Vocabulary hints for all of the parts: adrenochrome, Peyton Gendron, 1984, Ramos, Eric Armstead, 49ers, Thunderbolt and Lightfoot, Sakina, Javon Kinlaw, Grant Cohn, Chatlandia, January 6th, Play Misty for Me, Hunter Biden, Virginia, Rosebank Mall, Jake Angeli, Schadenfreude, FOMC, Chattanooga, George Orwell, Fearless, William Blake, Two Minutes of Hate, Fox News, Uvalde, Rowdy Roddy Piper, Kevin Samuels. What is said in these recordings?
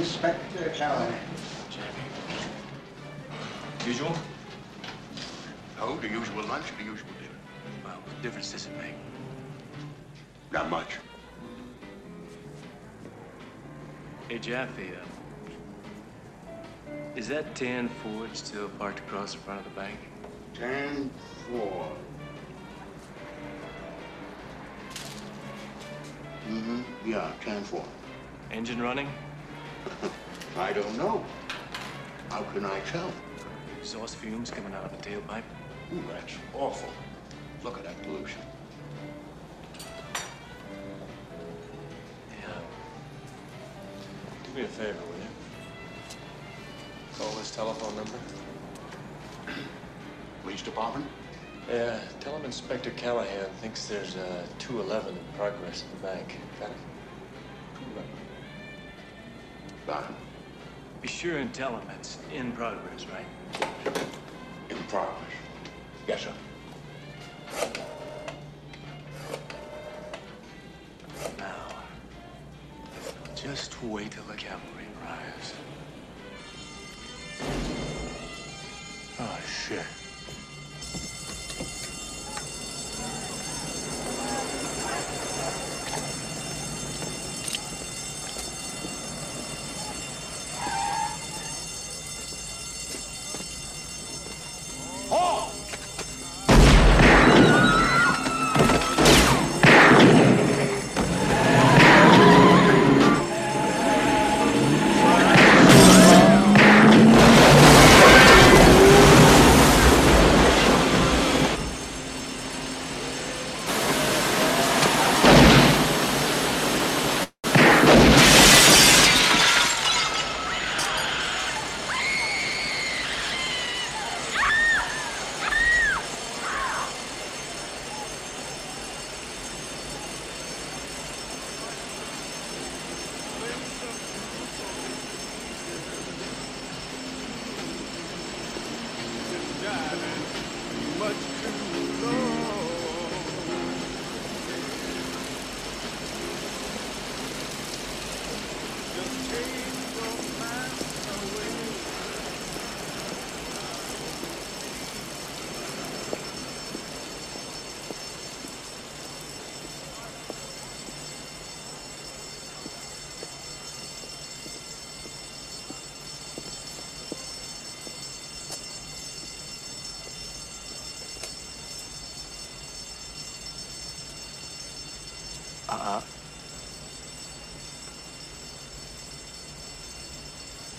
Inspector Callan. Usual? Oh, the usual lunch, the usual dinner. Well, what difference does it make? Not much. Hey, Jaffe, is that 10 Ford still parked across the front of the bank? 10 Ford. Mm-hmm, yeah, 10 Ford. Engine running? I don't know. How can I tell? Exhaust fumes coming out of the tailpipe. Ooh, that's awful. Look at that pollution. Yeah. Do me a favor, will you? Call this telephone number. Police department? Yeah, tell him Inspector Callahan thinks there's a 211 in progress at the bank. Got it? 211. Bye. Be sure and tell him it's in progress, right? In progress. Yes, sir. Now, just wait till the cavalry arrives. Oh, shit.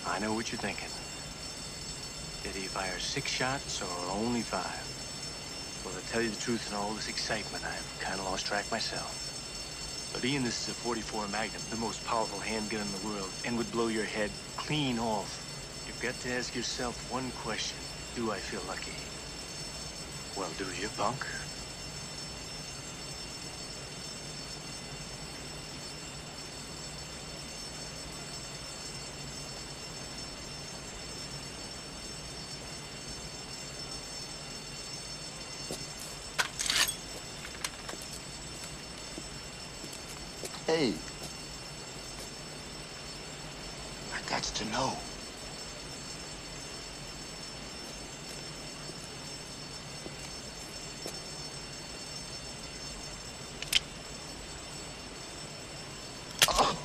I know what you're thinking. Did he fire 6 shots or only 5? Well, to tell you the truth, in all this excitement, I've kind of lost track myself. But Ian, this is a 44 Magnum, the most powerful handgun in the world, and would blow your head clean off. You've got to ask yourself one question. Do I feel lucky? Well, do you, punk? I got to know. Oh.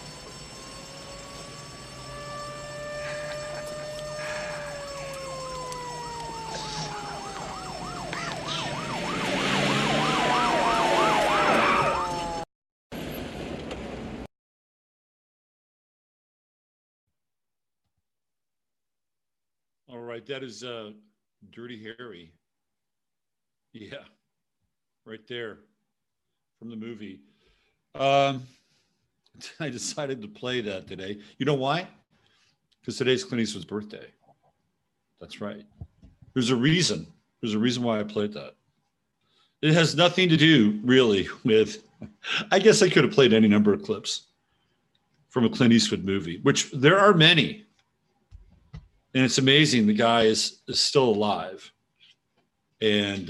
Right, that is Dirty Harry. Yeah, right there from the movie. I decided to play that today. You know why? Because today's Clint Eastwood's birthday. That's right. There's a reason. There's a reason why I played that. It has nothing to do really with, I guess I could have played any number of clips from a Clint Eastwood movie, which there are many. And it's amazing the guy is still alive. And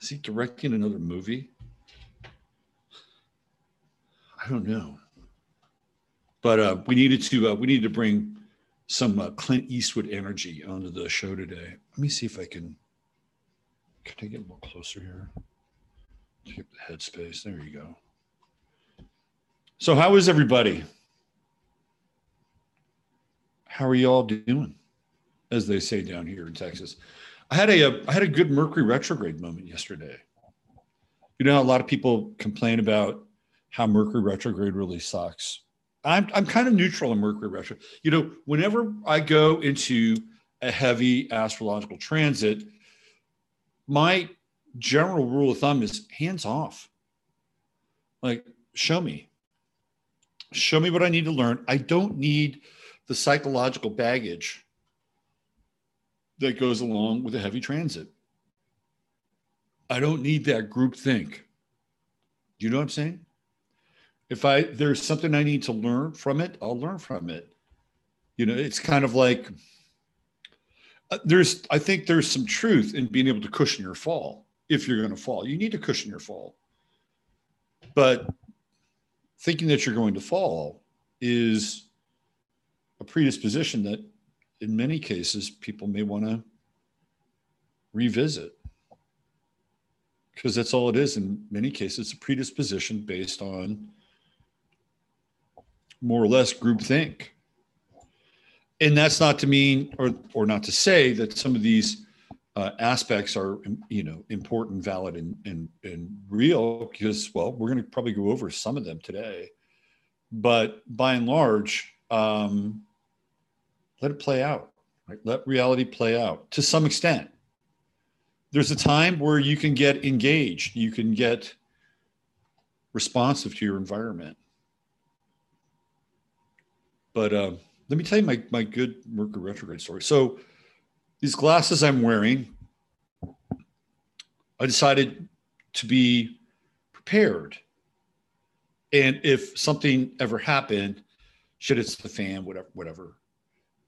is he directing another movie? I don't know. But we needed to bring some Clint Eastwood energy onto the show today. Let me see if I can I get a little closer here? Keep the headspace. There you go. So how is everybody? How are you all doing? As they say down here in Texas. I had a good Mercury retrograde moment yesterday. You know, a lot of people complain about how Mercury retrograde really sucks. I'm kind of neutral on Mercury retrograde. You know, whenever I go into a heavy astrological transit, my general rule of thumb is hands off. Like, show me what I need to learn. I don't need the psychological baggage that goes along with a heavy transit. I don't need that groupthink. Do you know what I'm saying? If there's something I need to learn from it, I'll learn from it. You know, it's kind of like I think there's some truth in being able to cushion your fall. If you're going to fall, you need to cushion your fall. But thinking that you're going to fall is a predisposition that in many cases people may want to revisit, because that's all it is. In many cases, it's a predisposition based on more or less groupthink. And that's not to mean or not to say that some of these aspects are, you know, important, valid, and real, because, well, we're going to probably go over some of them today. But by and large, let it play out, right? Let reality play out to some extent. There's a time where you can get engaged. You can get responsive to your environment. But let me tell you my good Mercury retrograde story. So these glasses I'm wearing, I decided to be prepared. And if something ever happened, shit, it's the fan, whatever.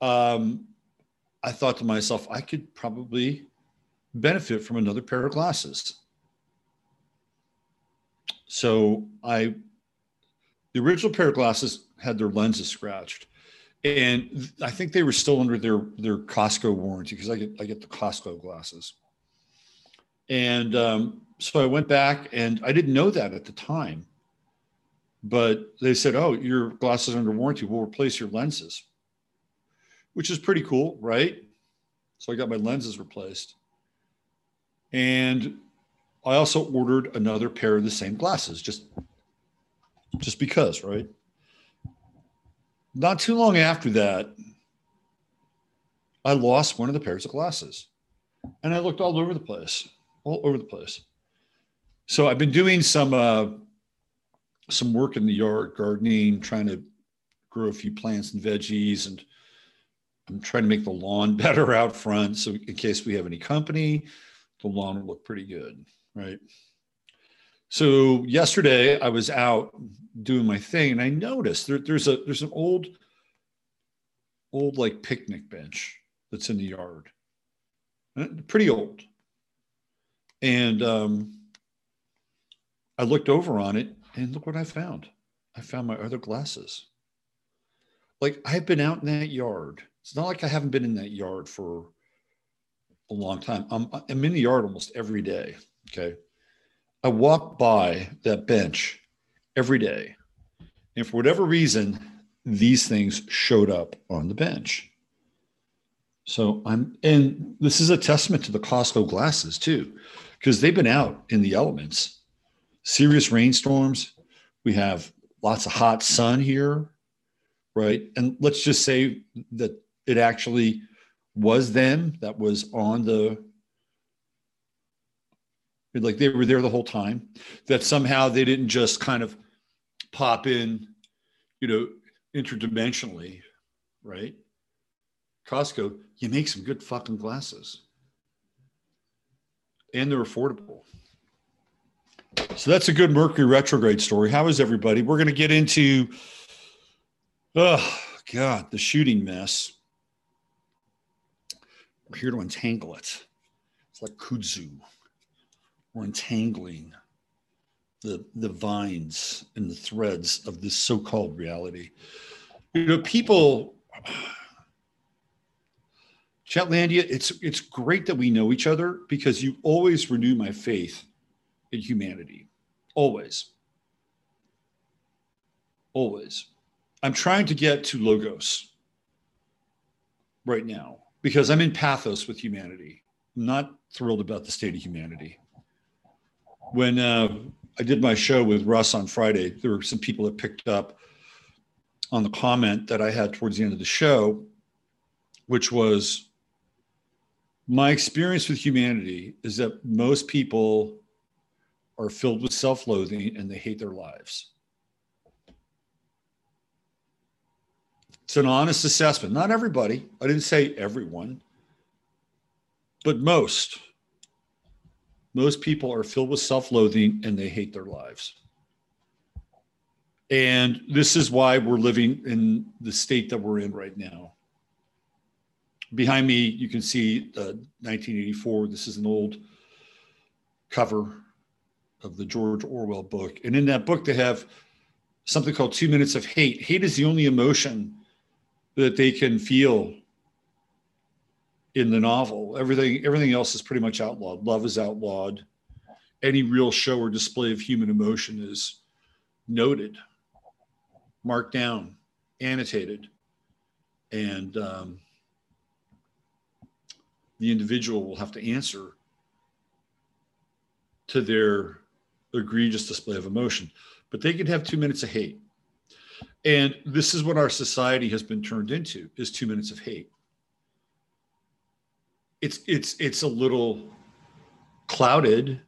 I thought to myself, I could probably benefit from another pair of glasses. So the original pair of glasses had their lenses scratched, and I think they were still under their Costco warranty, because I get the Costco glasses. And so I went back, and I didn't know that at the time, but they said, "Oh, your glasses are under warranty. We'll replace your lenses," which is pretty cool, right? So I got my lenses replaced. And I also ordered another pair of the same glasses, just because, right? Not too long after that, I lost one of the pairs of glasses, and I looked all over the place. So I've been doing some work in the yard, gardening, trying to grow a few plants and veggies, and I'm trying to make the lawn better out front, so in case we have any company, the lawn will look pretty good, right? So yesterday I was out doing my thing, and I noticed there's an old like picnic bench that's in the yard, pretty old. And I looked over on it, and look what I found. I found my other glasses. Like, I've been out in that yard. It's not like I haven't been in that yard for a long time. I'm in the yard almost every day. Okay. I walk by that bench every day. And for whatever reason, these things showed up on the bench. So and this is a testament to the Costco glasses too, because they've been out in the elements, serious rainstorms. We have lots of hot sun here, right? And let's just say that it actually was them that was on the, like, they were there the whole time, that somehow they didn't just kind of pop in, you know, interdimensionally, right? Costco, you make some good fucking glasses, and they're affordable. So that's a good Mercury retrograde story. How is everybody? We're going to get into, oh God, the shooting mess. We're here to entangle it. It's like kudzu. We're entangling the vines and the threads of this so-called reality. You know, people, Chatlandia, it's great that we know each other, because you always renew my faith in humanity. Always. Always. I'm trying to get to Logos right now, because I'm in pathos with humanity. I'm not thrilled about the state of humanity. When I did my show with Russ on Friday, there were some people that picked up on the comment that I had towards the end of the show, which was, my experience with humanity is that most people are filled with self-loathing and they hate their lives. It's an honest assessment. Not everybody. I didn't say everyone, but most. Most people are filled with self-loathing and they hate their lives. And this is why we're living in the state that we're in right now. Behind me, you can see 1984. This is an old cover of the George Orwell book. And in that book, they have something called 2 Minutes of Hate. Hate is the only emotion that they can feel in the novel. Everything else is pretty much outlawed. Love is outlawed. Any real show or display of human emotion is noted, marked down, annotated, and the individual will have to answer to their egregious display of emotion. But they could have 2 minutes of hate. And this is what our society has been turned into, is 2 minutes of hate. It's a little clouded.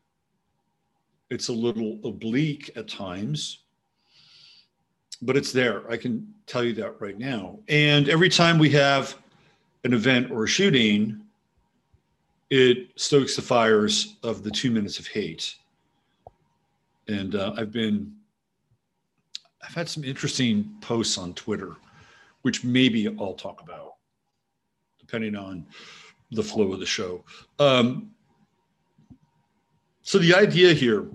It's a little oblique at times, but it's there. I can tell you that right now. And every time we have an event or a shooting, it stokes the fires of the 2 minutes of hate. And I've had some interesting posts on Twitter, which maybe I'll talk about, depending on the flow of the show. So the idea here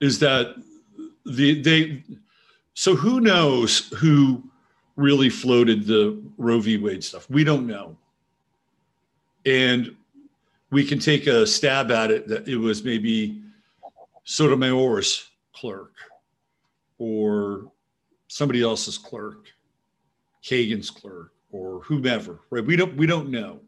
is that so who knows who really floated the Roe v. Wade stuff? We don't know. And we can take a stab at it that it was maybe Sotomayor's clerk or somebody else's clerk, Kagan's clerk, or whomever, right? We don't know.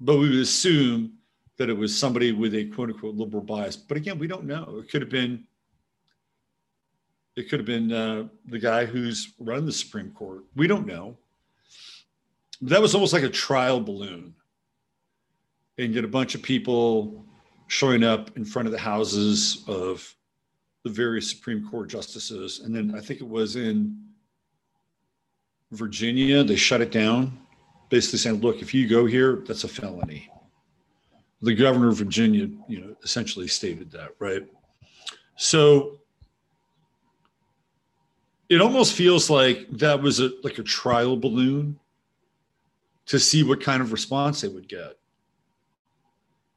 But we would assume that it was somebody with a quote unquote liberal bias. But again, we don't know. It could have been the guy who's run the Supreme Court. We don't know. That was almost like a trial balloon. And get a bunch of people showing up in front of the houses of the various Supreme Court justices. And then I think it was in Virginia, they shut it down, basically saying, look, if you go here, that's a felony. The governor of Virginia, you know, essentially stated that, right? So it almost feels like that was like a trial balloon to see what kind of response they would get.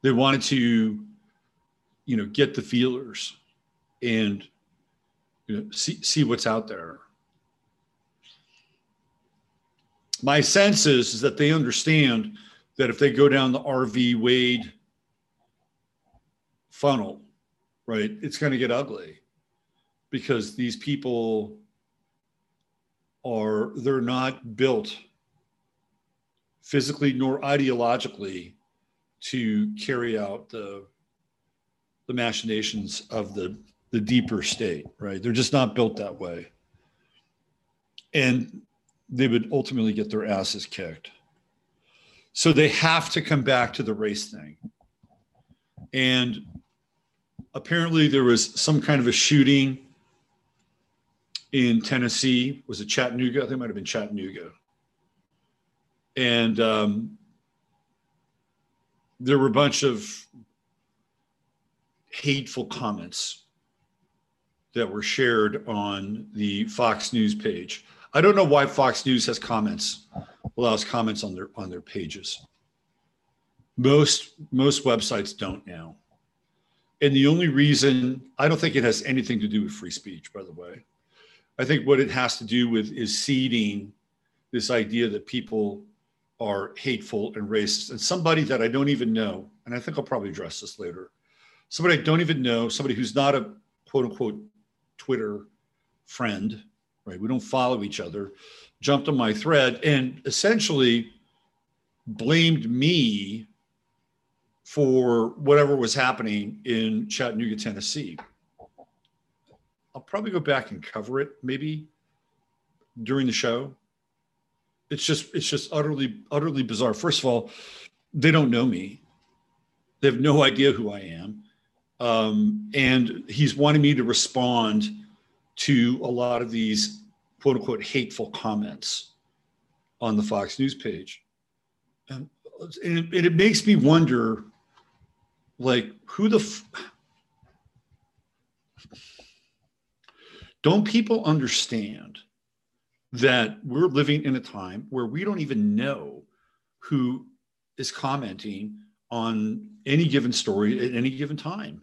They wanted to, you know, get the feelers and, you know, see what's out there. My sense is that they understand that if they go down the RV Wade funnel, right, it's going to get ugly, because these people they're not built physically nor ideologically to carry out the machinations of the deeper state, right? They're just not built that way. And they would ultimately get their asses kicked. So they have to come back to the race thing. And apparently there was some kind of a shooting in Tennessee. Was it Chattanooga? I think it might have been Chattanooga. And there were a bunch of hateful comments that were shared on the Fox News page. I don't know why Fox News allows comments on their pages. Most websites don't now. And the only reason, I don't think it has anything to do with free speech, by the way. I think what it has to do with is seeding this idea that people are hateful and racist. And somebody that I don't even know, and I think I'll probably address this later, somebody I don't even know, somebody who's not a quote unquote Twitter friend, right? We don't follow each other, jumped on my thread and essentially blamed me for whatever was happening in Chattanooga, Tennessee. I'll probably go back and cover it maybe during the show. It's just utterly bizarre. First of all, they don't know me. They have no idea who I am. And he's wanting me to respond to a lot of these quote unquote hateful comments on the Fox News page. And it makes me wonder, like, who the don't people understand that we're living in a time where we don't even know who is commenting on any given story at any given time?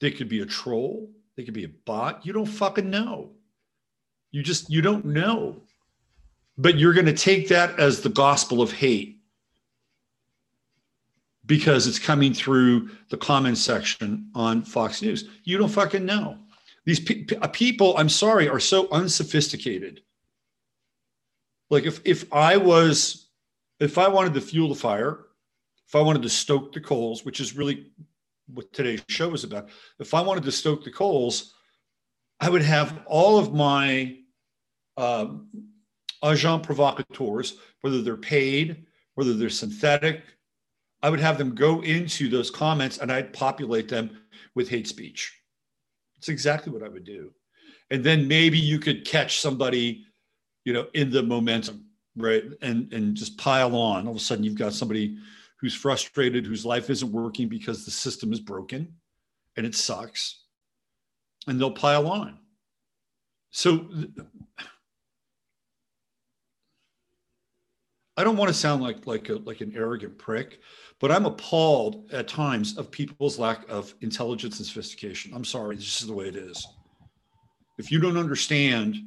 They could be a troll. They could be a bot. You don't fucking know. You don't know. But you're going to take that as the gospel of hate because it's coming through the comment section on Fox News. You don't fucking know. These people, I'm sorry, are so unsophisticated. Like if I wanted to fuel the fire, if I wanted to stoke the coals, which is really what today's show is about, if I wanted to stoke the coals, I would have all of my agents provocateurs, whether they're paid, whether they're synthetic, I would have them go into those comments and I'd populate them with hate speech. It's exactly what I would do. And then maybe you could catch somebody, you know, in the momentum, right? And just pile on. All of a sudden you've got somebody who's frustrated, whose life isn't working because the system is broken and it sucks. And they'll pile on. So I don't want to sound like an arrogant prick, but I'm appalled at times of people's lack of intelligence and sophistication. I'm sorry, this is the way it is. If you don't understand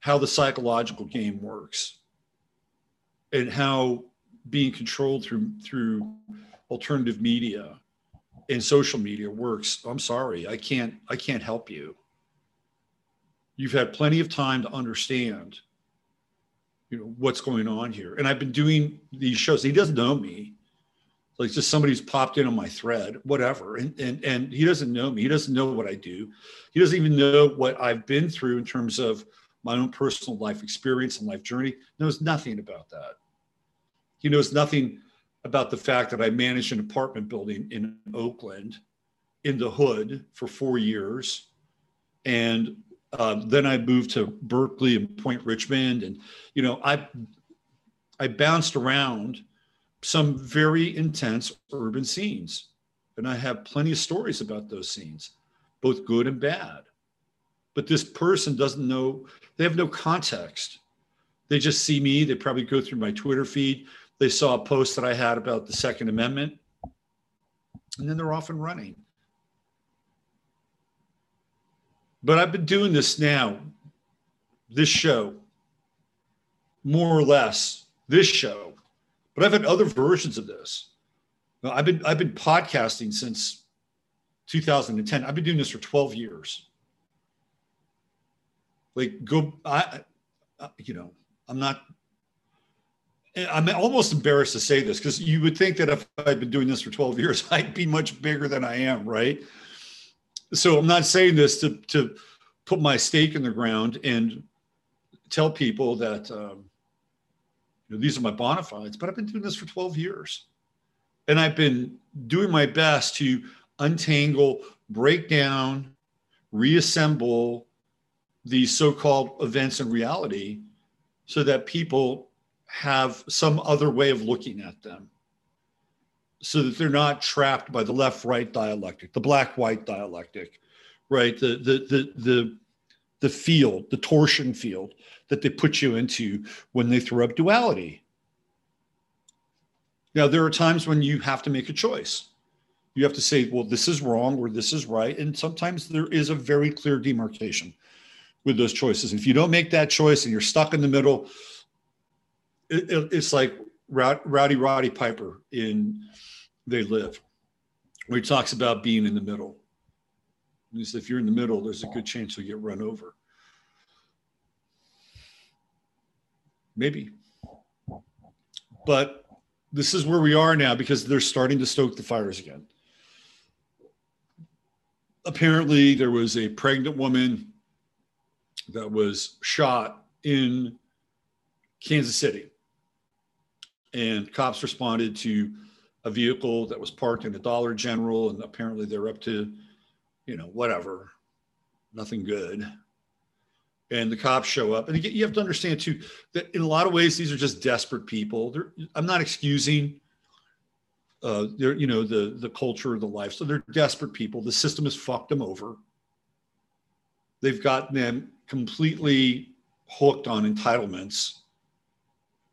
how the psychological game works and how being controlled through alternative media and social media works, I'm sorry, I can't help you. You've had plenty of time to understand, you know, what's going on here. And I've been doing these shows. He doesn't know me. It's like just somebody's popped in on my thread, whatever. And he doesn't know me. He doesn't know what I do. He doesn't even know what I've been through in terms of my own personal life experience and life journey. He knows nothing about that. He knows nothing about the fact that I managed an apartment building in Oakland in the hood for 4 years. And then I moved to Berkeley and Point Richmond, and you know I bounced around some very intense urban scenes, and I have plenty of stories about those scenes, both good and bad. But this person doesn't know; they have no context. They just see me. They probably go through my Twitter feed. They saw a post that I had about the Second Amendment, and then they're off and running. But I've been doing this now, this show, more or less, this show. But I've had other versions of this. I've been podcasting since 2010. I've been doing this for 12 years. Like I'm not. I'm almost embarrassed to say this because you would think that if I'd been doing this for 12 years, I'd be much bigger than I am, right? So I'm not saying this to put my stake in the ground and tell people that these are my bona fides, but I've been doing this for 12 years. And I've been doing my best to untangle, break down, reassemble these so-called events in reality so that people have some other way of looking at them, so that they're not trapped by the left-right dialectic, the black-white dialectic, right? The field, the torsion field that they put you into when they throw up duality. Now, there are times when you have to make a choice. You have to say, well, this is wrong or this is right. And sometimes there is a very clear demarcation with those choices. And if you don't make that choice and you're stuck in the middle, it's like Rowdy Roddy Piper in They Live, where he talks about being in the middle. And he said, if you're in the middle, there's a good chance you'll get run over. Maybe. But this is where we are now because they're starting to stoke the fires again. Apparently, there was a pregnant woman that was shot in Kansas City. And cops responded to a vehicle that was parked in a Dollar General. And apparently, they're up to, you know, whatever, nothing good. And the cops show up. And you have to understand, too, that in a lot of ways, these are just desperate people. They're, I'm not excusing, you know, the culture of the life. So they're desperate people. The system has fucked them over. They've gotten them completely hooked on entitlements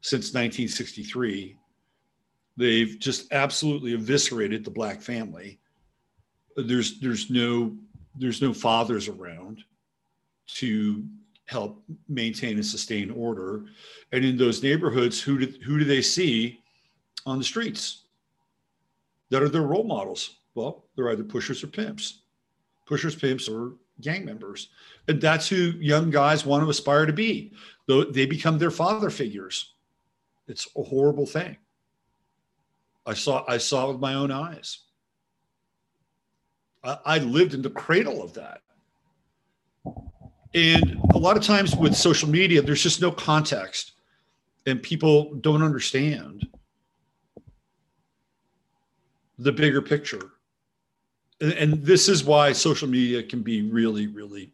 since 1963. They've just absolutely eviscerated the black family. There's no fathers around to help maintain and sustain order. And in those neighborhoods, who do they see on the streets that are their role models? Well, they're either pushers or pimps. Pushers, pimps, or gang members. And that's who young guys want to aspire to be. They become their father figures. It's a horrible thing. I saw with my own eyes. I lived in the cradle of that. And a lot of times with social media, there's just no context and people don't understand the bigger picture. And this is why social media can be really, really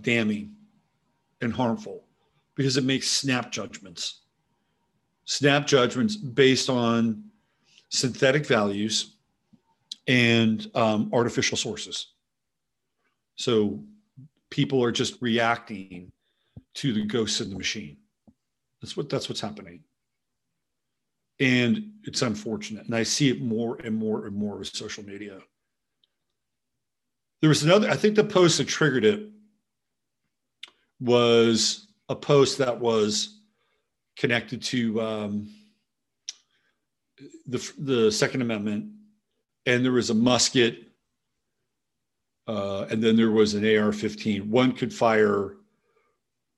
damning and harmful, because it makes snap judgments based on synthetic values and artificial sources. So people are just reacting to the ghosts in the machine. That's what's happening. And it's unfortunate. And I see it more and more and more with social media. There was another, I think the post that triggered it was a post that was connected to the Second Amendment. And there was a musket. And then there was an AR-15. One could fire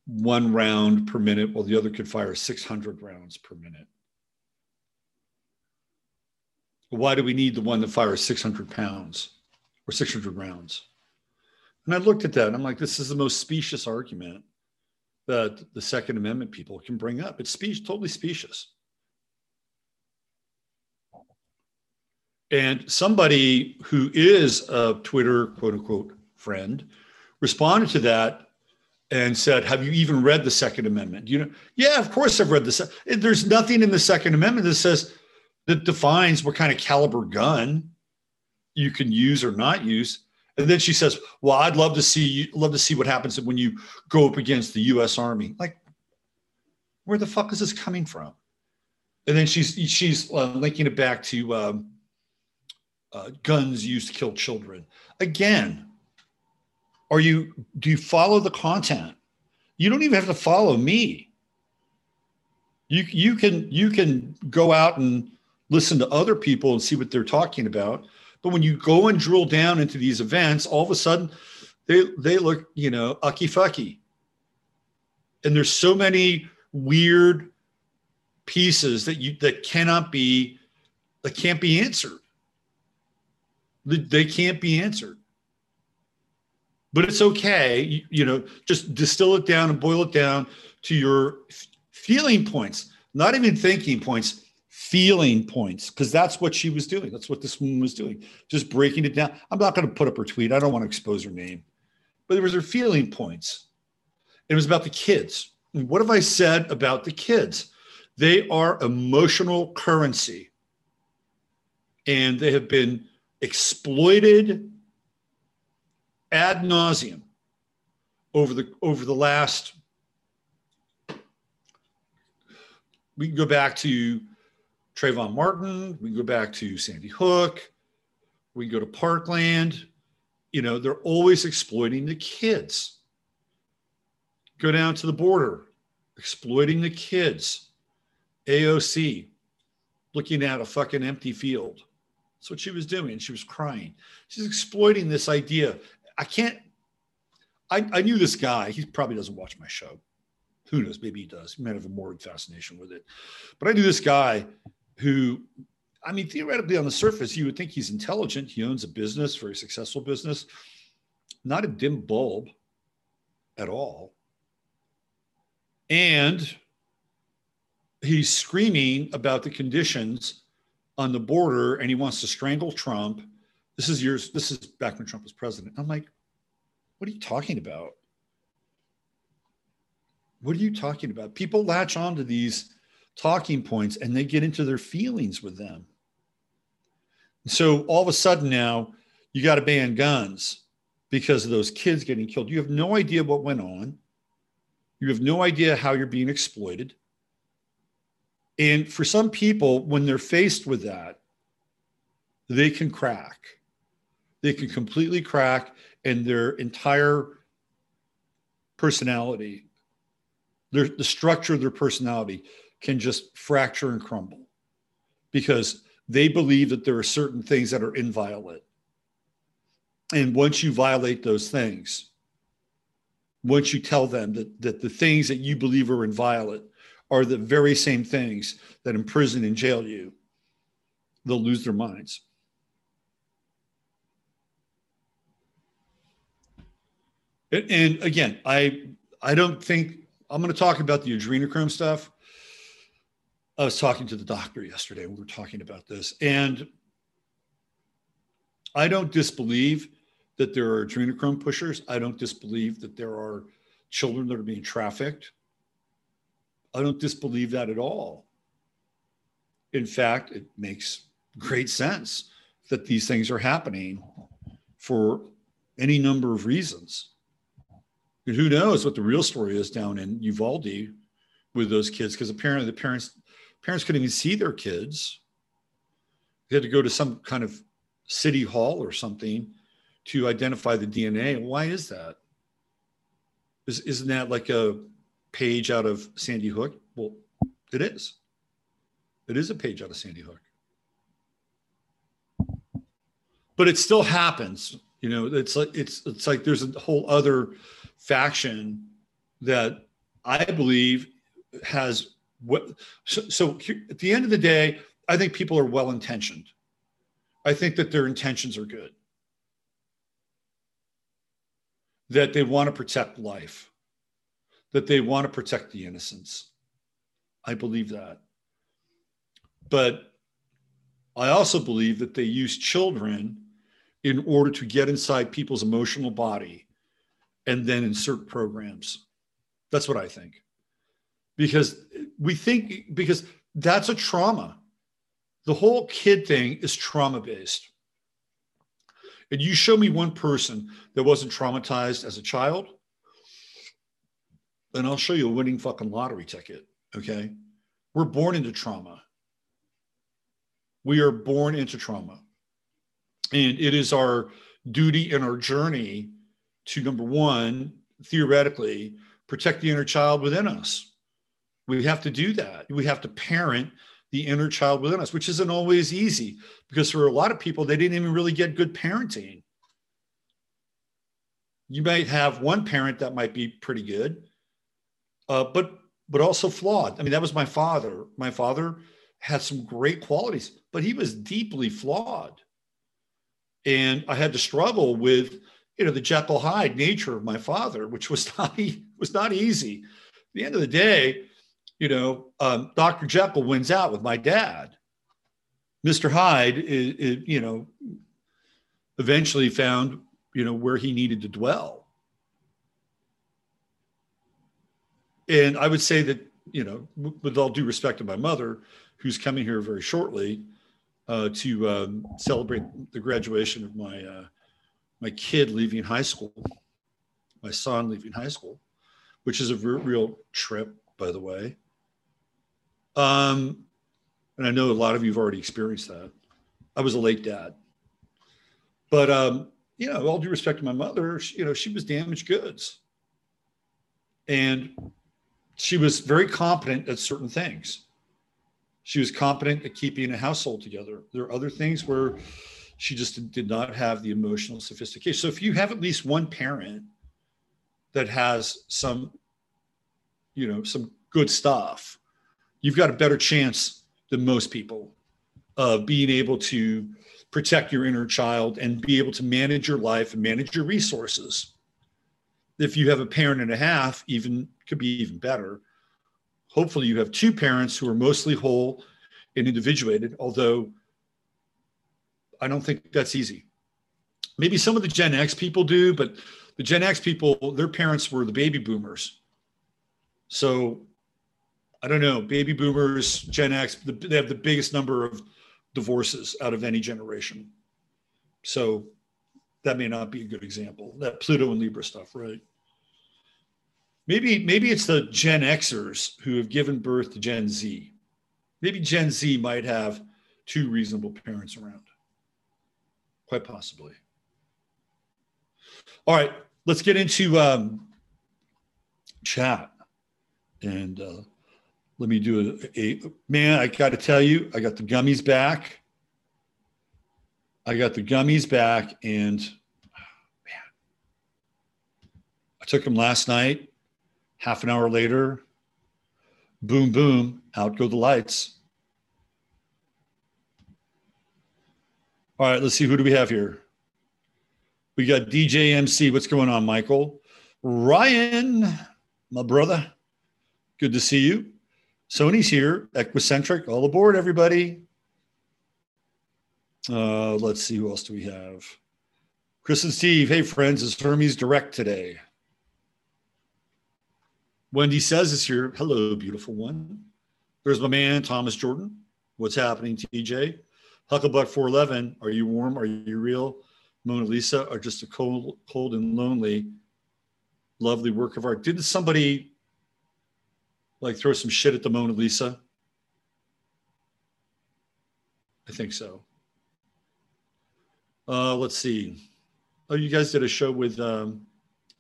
1 round per minute, while the other could fire 600 rounds per minute. Why do we need the one that fires 600 pounds or 600 rounds? And I looked at that and I'm like, this is the most specious argument that the Second Amendment people can bring up. It's totally specious. And somebody who is a Twitter, quote unquote, friend responded to that and said, have you even read the Second Amendment? You know, yeah, of course I've read this. There's nothing in the Second Amendment that defines what kind of caliber gun you can use or not use. And then she says, well, I'd love to see what happens when you go up against the U.S. Army. Like, where the fuck is this coming from? And then she's linking it back to guns used to kill children. Again, do you follow the content? You don't even have to follow me. You can go out and listen to other people and see what they're talking about. But when you go and drill down into these events, all of a sudden they look, you know, ucky fucky. And there's so many weird pieces that can't be answered. They can't be answered. But it's okay, you know, just distill it down and boil it down to your feeling points, not even thinking points, feeling points, because that's what she was doing. That's what this woman was doing, just breaking it down. I'm not going to put up her tweet. I don't want to expose her name. But there was her feeling points. It was about the kids. And what have I said about the kids? They are emotional currency. And they have been exploited ad nauseum over the last, we can go back to Trayvon Martin, we go back to Sandy Hook, we go to Parkland. You know, they're always exploiting the kids. Go down to the border, exploiting the kids. AOC, looking at a fucking empty field. That's what she was doing. She was crying. She's exploiting this idea. I knew this guy. He probably doesn't watch my show. Who knows? Maybe he does. He might have a morbid fascination with it. But I knew this guy who, I mean, theoretically on the surface, you would think he's intelligent. He owns a business, very successful business. Not a dim bulb at all. And he's screaming about the conditions on the border, and he wants to strangle Trump. This is back when Trump was president. I'm like, what are you talking about? What are you talking about? People latch onto these talking points and they get into their feelings with them. And so all of a sudden now you got to ban guns because of those kids getting killed. You have no idea what went on. You have no idea how you're being exploited. And for some people, when they're faced with that, they can crack. They can completely crack, and their entire personality, the structure of their personality can just fracture and crumble because they believe that there are certain things that are inviolate. And once you violate those things, once you tell them that the things that you believe are inviolate are the very same things that imprison and jail you, they'll lose their minds. And again, I don't think, I'm going to talk about the adrenochrome stuff. I was talking to the doctor yesterday. We were talking about this. And I don't disbelieve that there are adrenochrome pushers. I don't disbelieve that there are children that are being trafficked. I don't disbelieve that at all. In fact, it makes great sense that these things are happening for any number of reasons. And who knows what the real story is down in Uvalde with those kids, because apparently the parents couldn't even see their kids. They had to go to some kind of city hall or something to identify the DNA. Why is that? Isn't that like a page out of Sandy Hook? Well, it is. It is a page out of Sandy Hook. But it still happens. You know, it's like there's a whole other faction that I believe has what. So here, at the end of the day, I think people are well-intentioned. I think that their intentions are good. That they want to protect life. That they want to protect the innocents. I believe that. But I also believe that they use children in order to get inside people's emotional body and then insert programs. That's what I think. Because that's a trauma. The whole kid thing is trauma-based. And you show me one person that wasn't traumatized as a child, and I'll show you a winning fucking lottery ticket, okay? We're born into trauma. We are born into trauma. And it is our duty and our journey to, number one, theoretically, protect the inner child within us. We have to do that. We have to parent the inner child within us, which isn't always easy because for a lot of people, they didn't even really get good parenting. You might have one parent that might be pretty good, but also flawed. I mean, that was my father. My father had some great qualities, but he was deeply flawed. And I had to struggle with, you know, the Jekyll Hyde nature of my father, which was not easy. At the end of the day, you know, Dr. Jekyll wins out with my dad. Mr. Hyde, you know, eventually found, you know, where he needed to dwell. And I would say that, you know, with all due respect to my mother, who's coming here very shortly to celebrate the graduation of my my kid leaving high school, my son leaving high school, which is a real trip, by the way. And I know a lot of you've already experienced that. I was a late dad. But, you know, all due respect to my mother, she, you know, she was damaged goods. And she was very competent at certain things. She was competent at keeping a household together. There are other things where she just did not have the emotional sophistication. So if you have at least one parent that has some, you know, some good stuff, you've got a better chance than most people of being able to protect your inner child and be able to manage your life and manage your resources. If you have a parent and a half, even could be even better. Hopefully you have two parents who are mostly whole and individuated, although I don't think that's easy. Maybe some of the Gen X people do, but the Gen X people, their parents were the baby boomers. So I don't know, baby boomers, Gen X, they have the biggest number of divorces out of any generation. So that may not be a good example, that Pluto and Libra stuff, right? Maybe it's the Gen Xers who have given birth to Gen Z. Maybe Gen Z might have two reasonable parents around. Quite possibly. All right, let's get into chat. And let me do man, I got to tell you, I got the gummies back. And man, I took them last night. Half an hour later, boom, boom, out go the lights. All right, let's see. Who do we have here? We got DJ MC. What's going on, Michael? Ryan, my brother. Good to see you. Sony's here. Equicentric. All aboard, everybody. Let's see. Who else do we have? Chris and Steve. Hey, friends. Is Hermes Direct today? Wendy Says is here. Hello, beautiful one. There's my man, Thomas Jordan. What's happening, TJ? Hucklebuck 411. Are you warm? Are you real? Mona Lisa, are just a cold and lonely. Lovely work of art. Didn't somebody like throw some shit at the Mona Lisa? I think so. Let's see. Oh, you guys did a show with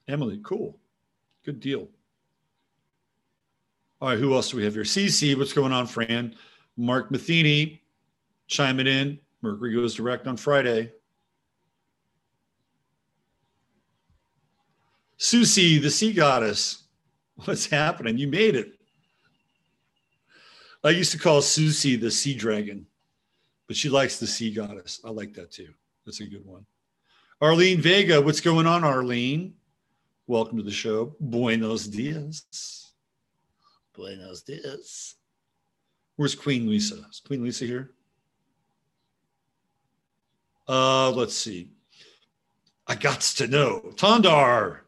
Emily. Cool. Good deal. All right, who else do we have here? CC, what's going on, Fran? Mark Matheny, chiming in. Mercury goes direct on Friday. Susie, the sea goddess. What's happening? You made it. I used to call Susie the sea dragon, but she likes the sea goddess. I like that too. That's a good one. Arlene Vega, what's going on, Arlene? Welcome to the show. Buenos dias. Buenos dias. Where's Queen Lisa? Is Queen Lisa here? Let's see. I got to know. Tondar.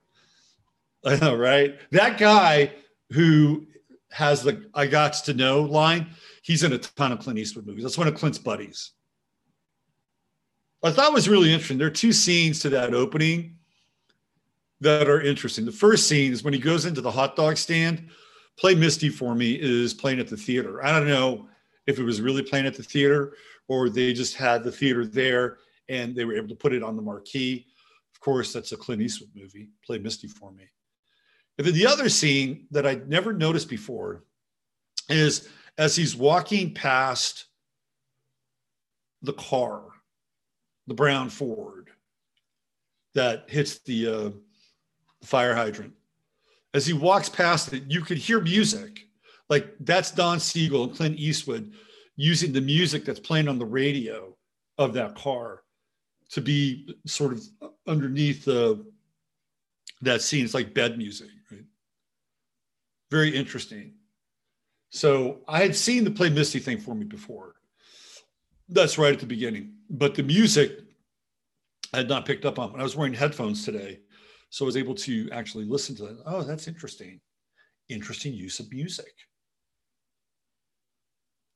I know, right? That guy who has the I got to know line, he's in a ton of Clint Eastwood movies. That's one of Clint's buddies. I thought it was really interesting. There are two scenes to that opening that are interesting. The first scene is when he goes into the hot dog stand. Play Misty for Me is playing at the theater. I don't know if it was really playing at the theater or they just had the theater there and they were able to put it on the marquee. Of course, that's a Clint Eastwood movie, Play Misty for Me. And then the other scene that I'd never noticed before is as he's walking past the car, the brown Ford that hits the fire hydrant. As he walks past it, you could hear music. Like that's Don Siegel and Clint Eastwood using the music that's playing on the radio of that car to be sort of underneath that scene. It's like bed music, right? Very interesting. So I had seen the Play Misty thing for me before. That's right at the beginning. But the music I had not picked up on. I was wearing headphones today. So I was able to actually listen to that. Oh, that's interesting. Interesting use of music.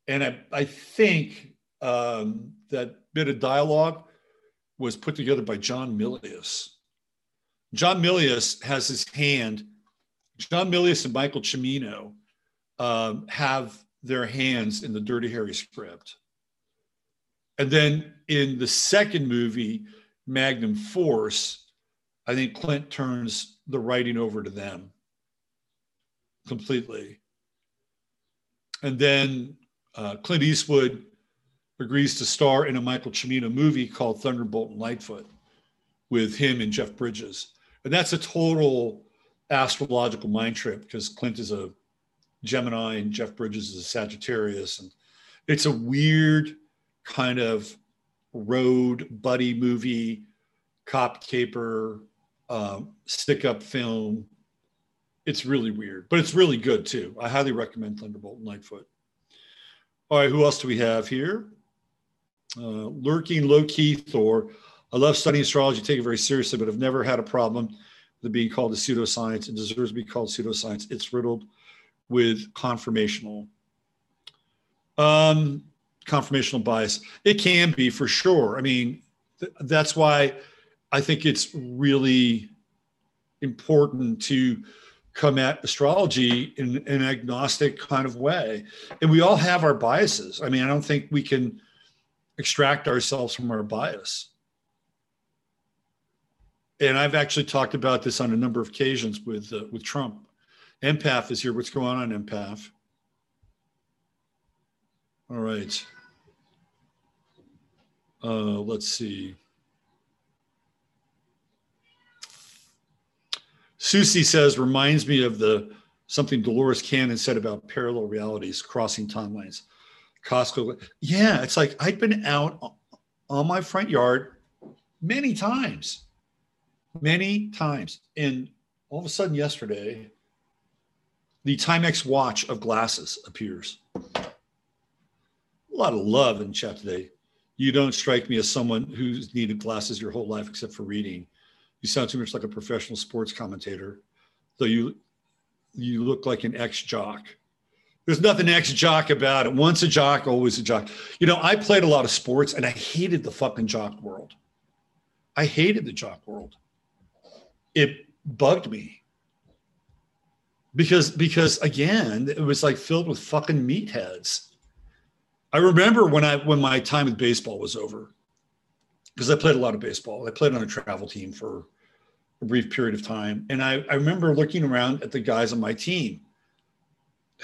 And I think that bit of dialogue was put together by John Milius. John Milius has his hand. John Milius and Michael Cimino have their hands in the Dirty Harry script. And then in the second movie, Magnum Force, I think Clint turns the writing over to them completely. And then Clint Eastwood agrees to star in a Michael Cimino movie called Thunderbolt and Lightfoot with him and Jeff Bridges. And that's a total astrological mind trip because Clint is a Gemini and Jeff Bridges is a Sagittarius. And it's a weird kind of road buddy movie, cop caper, stick up film. It's really weird, but it's really good too. I highly recommend Thunderbolt and Lightfoot. All right, who else do we have here? Lurking low-key Thor. I love studying astrology, take it very seriously, but I've never had a problem with being called a pseudoscience. It deserves to be called pseudoscience. It's riddled with confirmational bias. It can be for sure. I mean, that's why I think it's really important to come at astrology in an agnostic kind of way. And we all have our biases. I mean, I don't think we can extract ourselves from our bias. And I've actually talked about this on a number of occasions with Trump. Empath is here. What's going on, Empath? All right. Let's see. Susie says, reminds me of something Dolores Cannon said about parallel realities, crossing timelines. Costco. Yeah, it's like I've been out on my front yard many times. And all of a sudden yesterday, the Timex watch of glasses appears. A lot of love in chat today. You don't strike me as someone who's needed glasses your whole life except for reading. You sound too much like a professional sports commentator, though you look like an ex-jock. There's nothing ex-jock about it. Once a jock, always a jock. You know, I played a lot of sports and I hated the fucking jock world. I hated the jock world. It bugged me. Because again, it was like filled with fucking meatheads. I remember when my time with baseball was over, because I played a lot of baseball. I played on a travel team for a brief period of time. And I remember looking around at the guys on my team.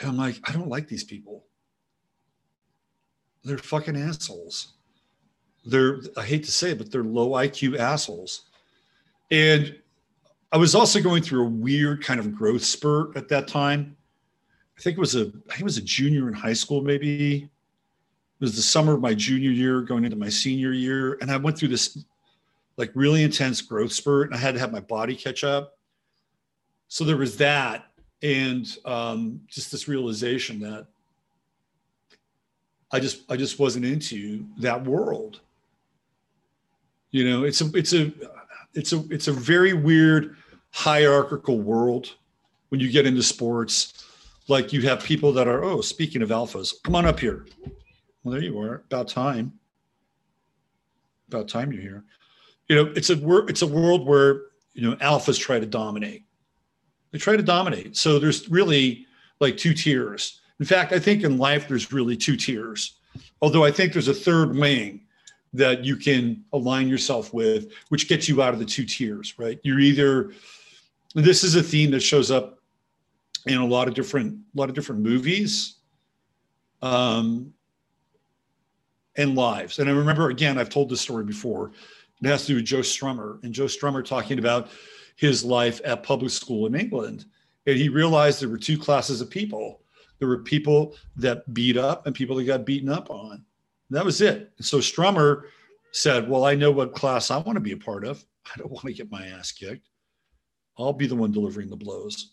And I'm like, I don't like these people. They're fucking assholes. I hate to say it, but they're low IQ assholes. And I was also going through a weird kind of growth spurt at that time. I think it was a junior in high school, maybe. It was the summer of my junior year going into my senior year. And I went through this like really intense growth spurt and I had to have my body catch up. So there was that. And just this realization that I just wasn't into that world. You know, it's a very weird hierarchical world when you get into sports. Like you have people that are, oh, speaking of alphas, come on up here. Well, there you are. About time you're here. You know, it's a world where, you know, alphas try to dominate. They try to dominate. So there's really like two tiers. In fact, I think in life there's really two tiers. Although I think there's a third wing that you can align yourself with, which gets you out of the two tiers, right? You're either, this is a theme that shows up in a lot of different movies. And lives. And I remember, again, I've told this story before. It has to do with Joe Strummer. And Joe Strummer talking about his life at public school in England. And he realized there were two classes of people. There were people that beat up and people that got beaten up on. And that was it. And so Strummer said, well, I know what class I want to be a part of. I don't want to get my ass kicked. I'll be the one delivering the blows.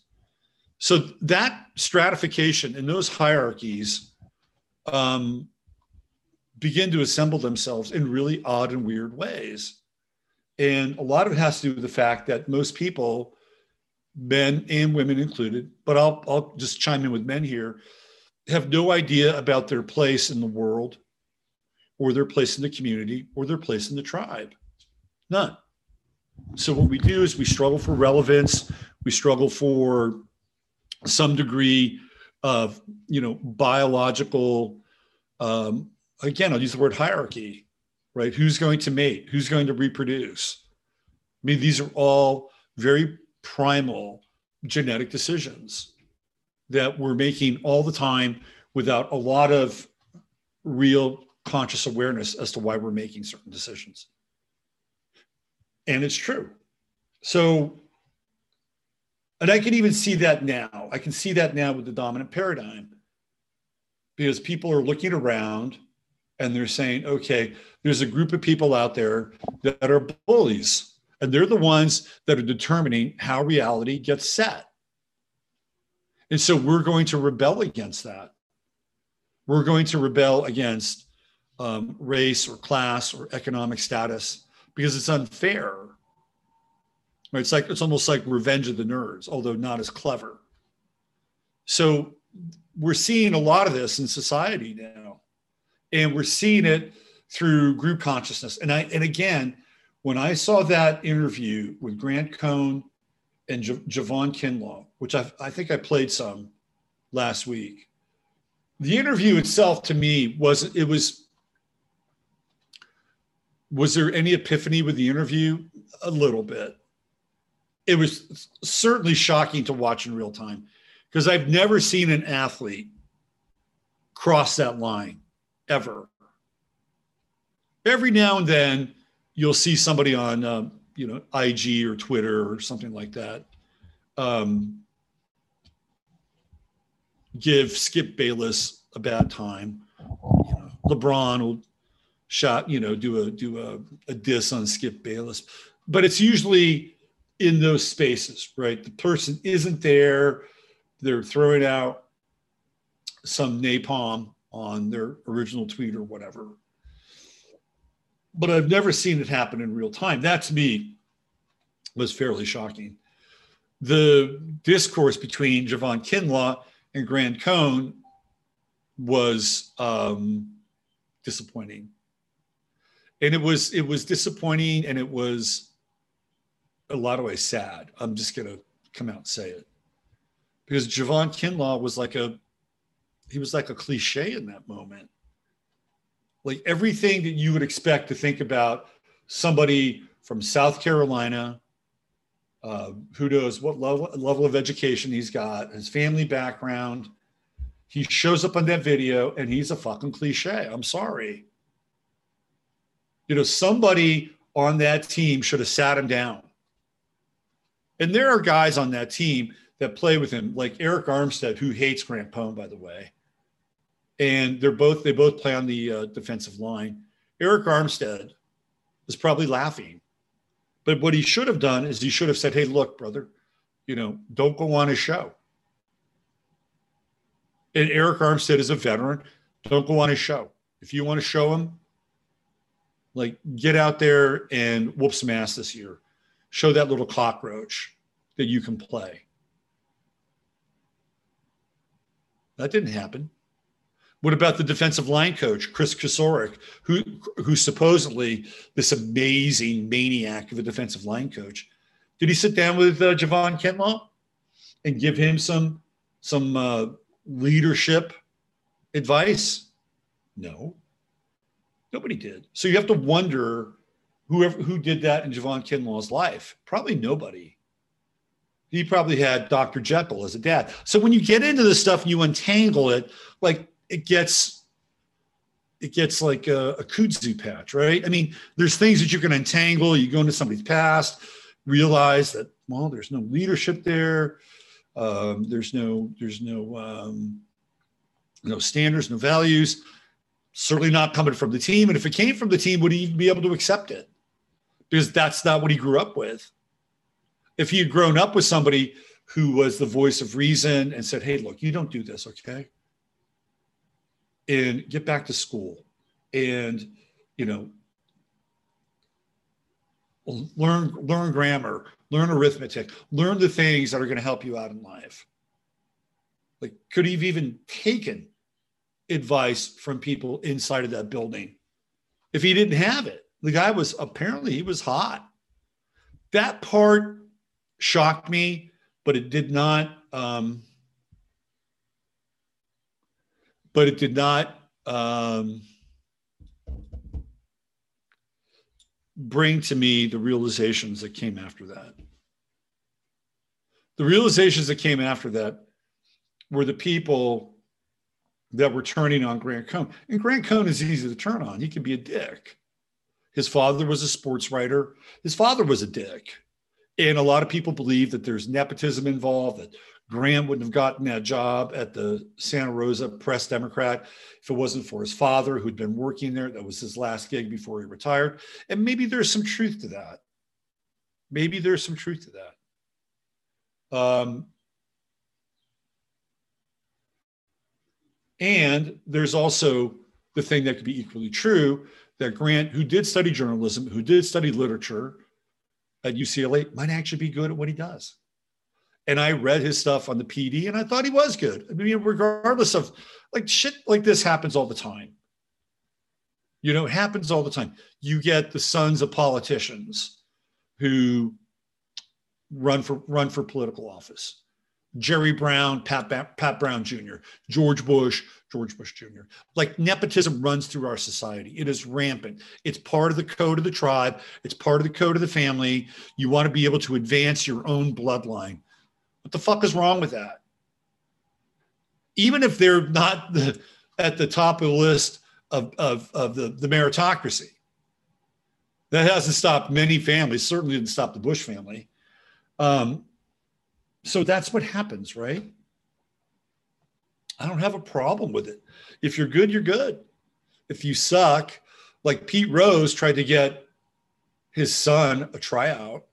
So that stratification and those hierarchies begin to assemble themselves in really odd and weird ways. And a lot of it has to do with the fact that most people, men and women included, but I'll just chime in with men here, have no idea about their place in the world or their place in the community or their place in the tribe. None. So what we do is we struggle for relevance. We struggle for some degree of, you know, biological, again, I'll use the word hierarchy, right? Who's going to mate? Who's going to reproduce? I mean, these are all very primal genetic decisions that we're making all the time without a lot of real conscious awareness as to why we're making certain decisions. And it's true. So, and I can even see that now. I can see that now with the dominant paradigm, because people are looking around and they're saying, okay, there's a group of people out there that are bullies, and they're the ones that are determining how reality gets set. And so we're going to rebel against that. We're going to rebel against race or class or economic status, because it's unfair. Right? It's like, it's almost like Revenge of the Nerds, although not as clever. So we're seeing a lot of this in society now, and we're seeing it through group consciousness. And again, when I saw that interview with Grant Cohn and Javon Kinlaw, which I think I played some last week, the interview itself to me was there any epiphany with the interview? A little bit. It was certainly shocking to watch in real time, because I've never seen an athlete cross that line ever. Every now and then, you'll see somebody on, you know, IG or Twitter or something like that, give Skip Bayless a bad time. You know, LeBron will do a diss on Skip Bayless, but it's usually in those spaces, right? The person isn't there; they're throwing out some napalm on their original tweet or whatever. But I've never seen it happen in real time. That, to me, was fairly shocking. The discourse between Javon Kinlaw and Grant Cohn was disappointing. And it was disappointing, and it was a lot of ways sad. I'm just going to come out and say it. Because Javon Kinlaw was like a cliche in that moment. Like everything that you would expect to think about somebody from South Carolina, who knows what level of education he's got, his family background. He shows up on that video and he's a fucking cliche. I'm sorry. You know, somebody on that team should have sat him down. And there are guys on that team that play with him, like Eric Armstead, who hates Grant Cohn, by the way. And they both play on the defensive line. Eric Armstead is probably laughing, but what he should have done is he should have said, "Hey, look, brother, you know, don't go on his show." And Eric Armstead is a veteran. Don't go on his show. If you want to show him, like, get out there and whoop some ass this year. Show that little cockroach that you can play. That didn't happen. What about the defensive line coach, Chris Kasorik, who's supposedly this amazing maniac of a defensive line coach? Did he sit down with Javon Kinlaw and give him some leadership advice? No, nobody did. So you have to wonder who did that in Javon Kinlaw's life. Probably nobody. He probably had Dr. Jekyll as a dad. So when you get into this stuff and you untangle it, like, it gets like a kudzu patch, right? I mean, there's things that you can untangle. You go into somebody's past, realize that, well, there's no leadership there. There's no standards, no values, certainly not coming from the team. And if it came from the team, would he even be able to accept it? Because that's not what he grew up with. If he had grown up with somebody who was the voice of reason and said, "Hey, look, you don't do this, okay? And get back to school, and, you know, learn grammar, learn arithmetic, learn the things that are going to help you out in life." Like, could he have even taken advice from people inside of that building if he didn't have it? The guy was, apparently he was hot. That part shocked me, but it did not but it did not bring to me the realizations that came after that. The realizations that came after that were the people that were turning on Grant Cohn. And Grant Cohn is easy to turn on. He can be a dick. His father was a sports writer. His father was a dick. And a lot of people believe that there's nepotism involved, that Grant wouldn't have gotten that job at the Santa Rosa Press Democrat if it wasn't for his father who'd been working there. That was his last gig before he retired. And maybe there's some truth to that. Maybe there's some truth to that. And there's also the thing that could be equally true, that Grant, who did study journalism, who did study literature at UCLA, might actually be good at what he does. And I read his stuff on the PD and I thought he was good. I mean, regardless of, like, shit like this happens all the time. You know, it happens all the time. You get the sons of politicians who run for political office. Jerry Brown, Pat Brown Jr., George Bush Jr. Like, nepotism runs through our society. It is rampant. It's part of the code of the tribe. It's part of the code of the family. You want to be able to advance your own bloodline. What the fuck is wrong with that? Even if they're not at the top of the list of the meritocracy. That hasn't stopped many families, certainly didn't stop the Bush family. So that's what happens, right? I don't have a problem with it. If you're good, you're good. If you suck, like Pete Rose tried to get his son a tryout.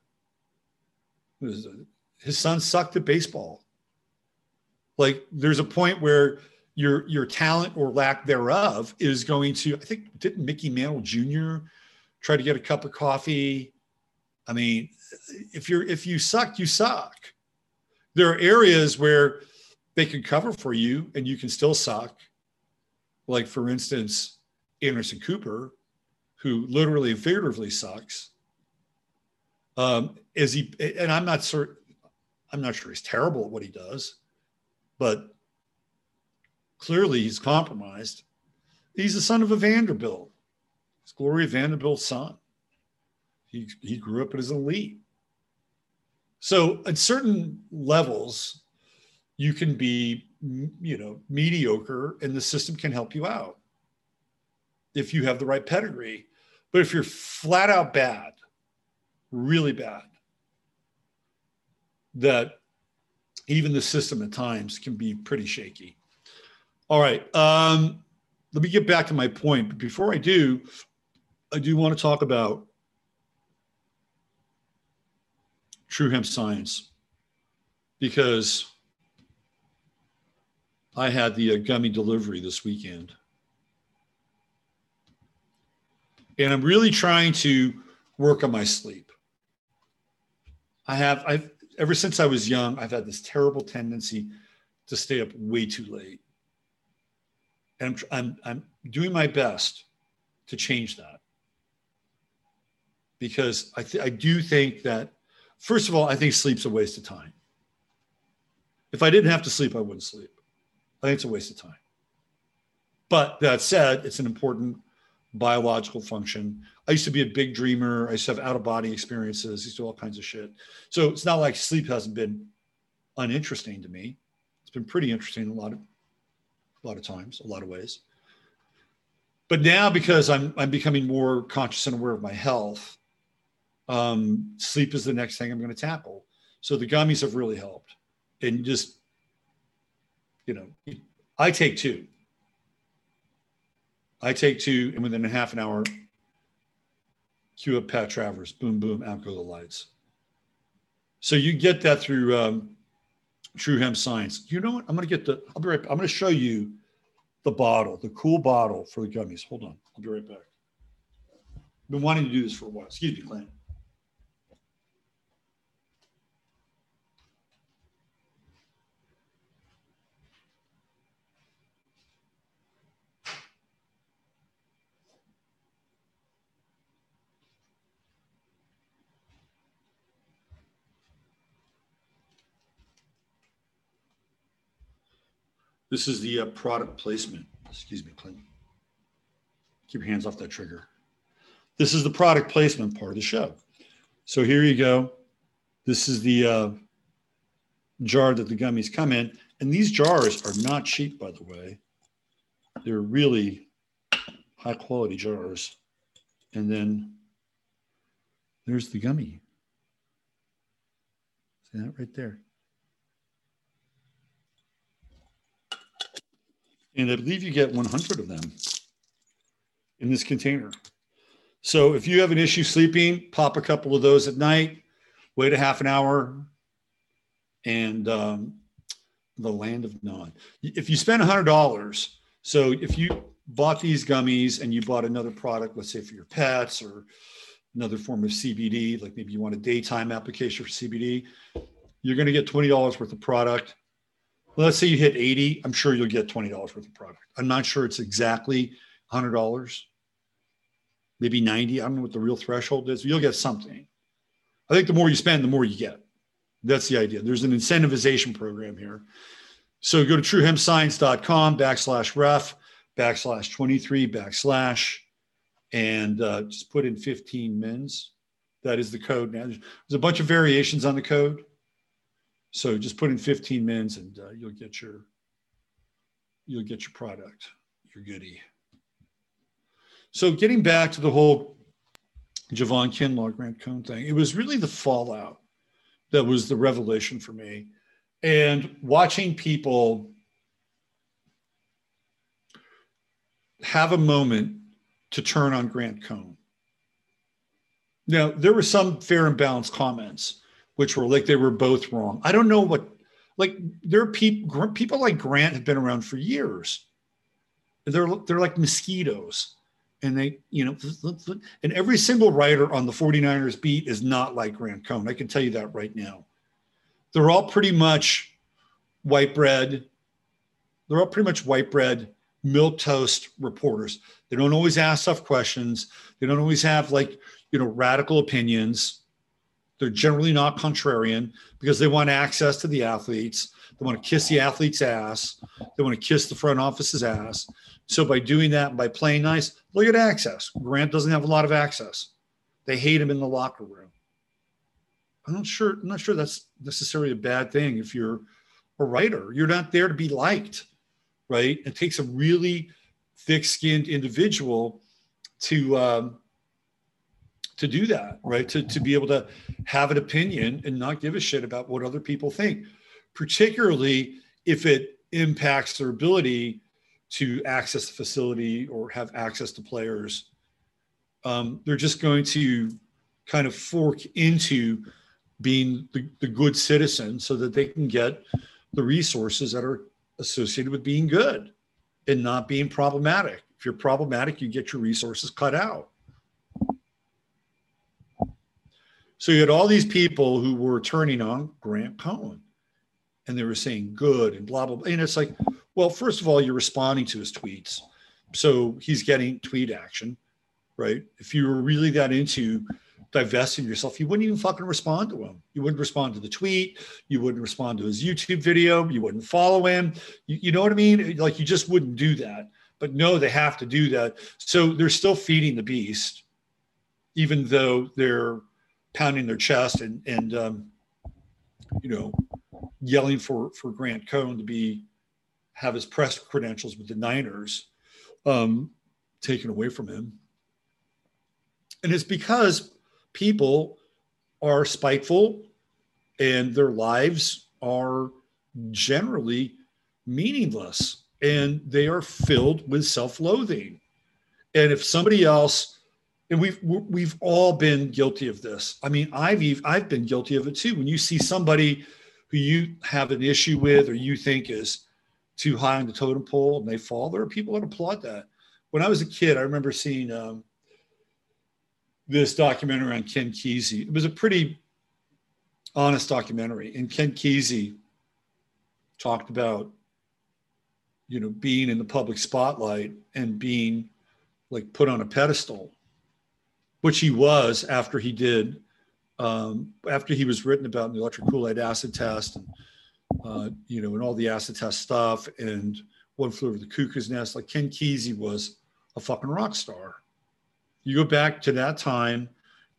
His son sucked at baseball. Like, there's a point where your talent or lack thereof is going to, I think, didn't Mickey Mantle Jr. try to get a cup of coffee? I mean, if you suck, you suck. There are areas where they can cover for you and you can still suck. Like, for instance, Anderson Cooper, who literally and figuratively sucks. I'm not sure he's terrible at what he does, but clearly he's compromised. He's the son of a Vanderbilt. He's Gloria Vanderbilt's son. He grew up as an elite. So at certain levels, you can be, you know, mediocre and the system can help you out if you have the right pedigree. But if you're flat out bad, really bad, that even the system at times can be pretty shaky. All right. Let me get back to my point. But before I do want to talk about true hemp science, because I had the gummy delivery this weekend. And I'm really trying to work on my sleep. I've ever since I was young, I've had this terrible tendency to stay up way too late. And I'm doing my best to change that. Because I do think that, first of all, I think sleep's a waste of time. If I didn't have to sleep, I wouldn't sleep. I think it's a waste of time. But that said, it's an important biological function. I used to be a big dreamer. I used to have out-of-body experiences. I used to do all kinds of shit. So it's not like sleep hasn't been uninteresting to me. It's been pretty interesting a lot of times, a lot of ways. But now, because I'm becoming more conscious and aware of my health, sleep is the next thing I'm going to tackle. So the gummies have really helped. And just, you know, I take two, and within a half an hour, cue up Pat Travers, boom, boom, out go the lights. So you get that through True Hemp Science. You know what? I'll be right back. I'm going to show you the bottle, the cool bottle for the gummies. Hold on. I'll be right back. I've been wanting to do this for a while. Excuse me, Clint. This is the product placement. Excuse me, Clint. Keep your hands off that trigger. This is the product placement part of the show. So here you go. This is the jar that the gummies come in. And these jars are not cheap, by the way. They're really high quality jars. And then there's the gummy. See that right there. And I believe you get 100 of them in this container. So if you have an issue sleeping, pop a couple of those at night, wait a half an hour, and the land of none. If you spend $100, so if you bought these gummies and you bought another product, let's say for your pets or another form of CBD, like maybe you want a daytime application for CBD, you're going to get $20 worth of product. Let's say you hit 80, I'm sure you'll get $20 worth of product. I'm not sure it's exactly $100, maybe 90. I don't know what the real threshold is. You'll get something. I think the more you spend, the more you get. That's the idea. There's an incentivization program here. So go to truehemscience.com/ref/23/ and just put in 15 mins. That is the code. Now there's a bunch of variations on the code. So just put in 15 mins and you'll get your product, your goodie. So getting back to the whole Javon Kinlaw, Grant Cohn thing, it was really the fallout that was the revelation for me. And watching people have a moment to turn on Grant Cohn. Now, there were some fair and balanced comments, which were like they were both wrong. I don't know what, like there are people like Grant have been around for years. They're like mosquitoes. And they, you know, and every single writer on the 49ers beat is not like Grant Cohn. I can tell you that right now. They're all pretty much white bread. They're all pretty much white bread, milquetoast reporters. They don't always ask tough questions. They don't always have like, you know, radical opinions. They're generally not contrarian because they want access to the athletes. They want to kiss the athlete's ass. They want to kiss the front office's ass. So by doing that and by playing nice, look at access. Grant doesn't have a lot of access. They hate him in the locker room. I'm not sure that's necessarily a bad thing if you're a writer. You're not there to be liked, right? It takes a really thick-skinned individual to do that, right? To be able to have an opinion and not give a shit about what other people think, particularly if it impacts their ability to access the facility or have access to players. They're just going to kind of fork into being the good citizen so that they can get the resources that are associated with being good and not being problematic. If you're problematic, you get your resources cut out. So you had all these people who were turning on Grant Cohn and they were saying good and blah, blah, blah. And it's like, well, first of all, you're responding to his tweets. So he's getting tweet action, right? If you were really that into divesting yourself, you wouldn't even fucking respond to him. You wouldn't respond to the tweet. You wouldn't respond to his YouTube video. You wouldn't follow him. You know what I mean? Like you just wouldn't do that. But no, they have to do that. So they're still feeding the beast, even though they're pounding their chest and you know, yelling for Grant Cohn to have his press credentials with the Niners taken away from him. And it's because people are spiteful and their lives are generally meaningless and they are filled with self-loathing. And if somebody else, and we've all been guilty of this. I mean, I've been guilty of it too. When you see somebody who you have an issue with or you think is too high on the totem pole and they fall, there are people that applaud that. When I was a kid, I remember seeing this documentary on Ken Kesey. It was a pretty honest documentary. And Ken Kesey talked about, you know, being in the public spotlight and being like put on a pedestal, which he was after he was written about in the electric Kool-Aid acid test and you know, and all the acid test stuff, and One Flew Over the Cuckoo's Nest. Like, Ken Kesey was a fucking rock star. You go back to that time,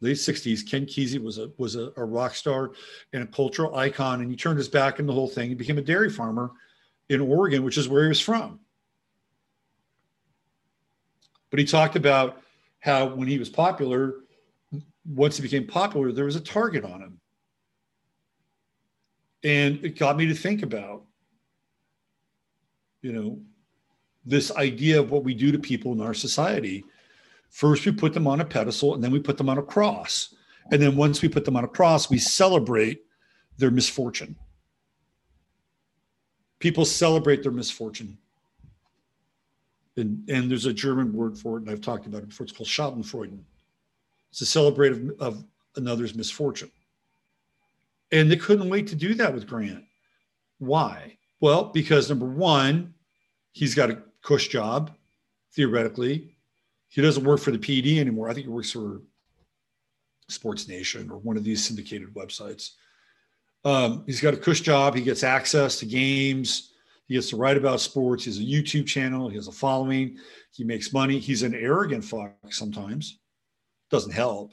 late 60s, Ken Kesey was a rock star and a cultural icon, and he turned his back on the whole thing. He became a dairy farmer in Oregon, which is where he was from. But he talked about how when he was popular, once he became popular, there was a target on him. And it got me to think about, you know, this idea of what we do to people in our society. First, we put them on a pedestal, and then we put them on a cross. And then once we put them on a cross, we celebrate their misfortune. People celebrate their misfortune. And there's a German word for it, and I've talked about it before. It's called Schadenfreude. It's a celebration of another's misfortune. And they couldn't wait to do that with Grant. Why? Well, because number one, he's got a cush job, theoretically. He doesn't work for the PD anymore. I think he works for Sports Nation or one of these syndicated websites. He's got a cush job. He gets access to games. He gets to write about sports. He has a YouTube channel. He has a following. He makes money. He's an arrogant fuck sometimes. Doesn't help.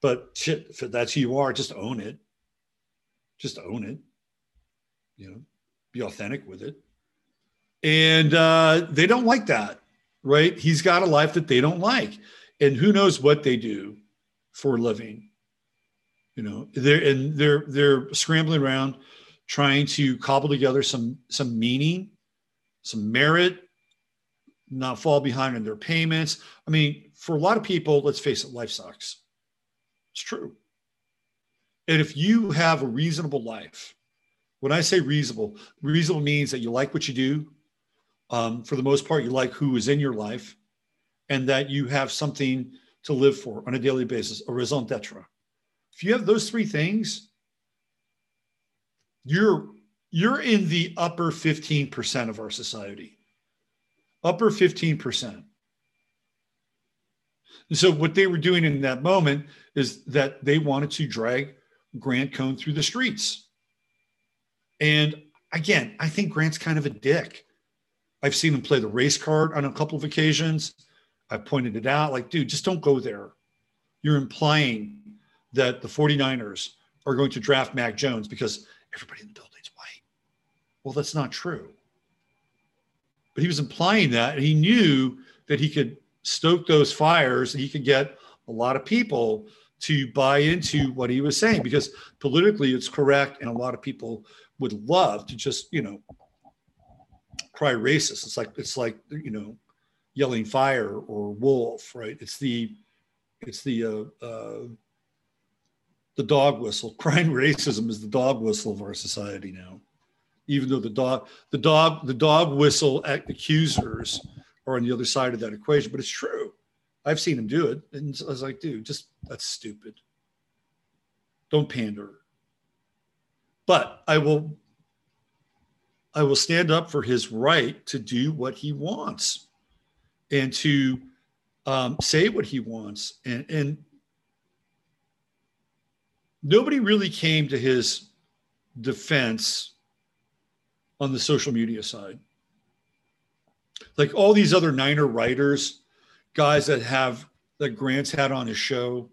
But shit, if that's who you are, just own it. Just own it. You know, be authentic with it. And they don't like that, right? He's got a life that they don't like. And who knows what they do for a living. You know, they're scrambling around trying to cobble together some meaning, some merit, not fall behind on their payments. I mean, for a lot of people, let's face it, life sucks. It's true. And if you have a reasonable life, when I say reasonable, reasonable means that you like what you do. For the most part, you like who is in your life, and that you have something to live for on a daily basis, a raison d'etre. If you have those three things, you're in the upper 15% of our society. Upper 15%. And so what they were doing in that moment is that they wanted to drag Grant Cohn through the streets. And again, I think Grant's kind of a dick. I've seen him play the race card on a couple of occasions. I pointed it out, like, dude, just don't go there. You're implying that the 49ers are going to draft Mac Jones because everybody in the building's white. Well, that's not true. But he was implying that, and he knew that he could stoke those fires, and he could get a lot of people to buy into what he was saying, because politically it's correct, and a lot of people would love to just, you know, cry racist. It's like, you know, yelling fire or wolf, right? It's the dog whistle. Crying racism is the dog whistle of our society now. Even though the dog whistle accusers are on the other side of that equation, but it's true. I've seen him do it, and I was like, dude, just, that's stupid. Don't pander. But I will stand up for his right to do what he wants and to say what he wants. And nobody really came to his defense on the social media side. Like all these other Niner writers, guys that Grant's had on his show,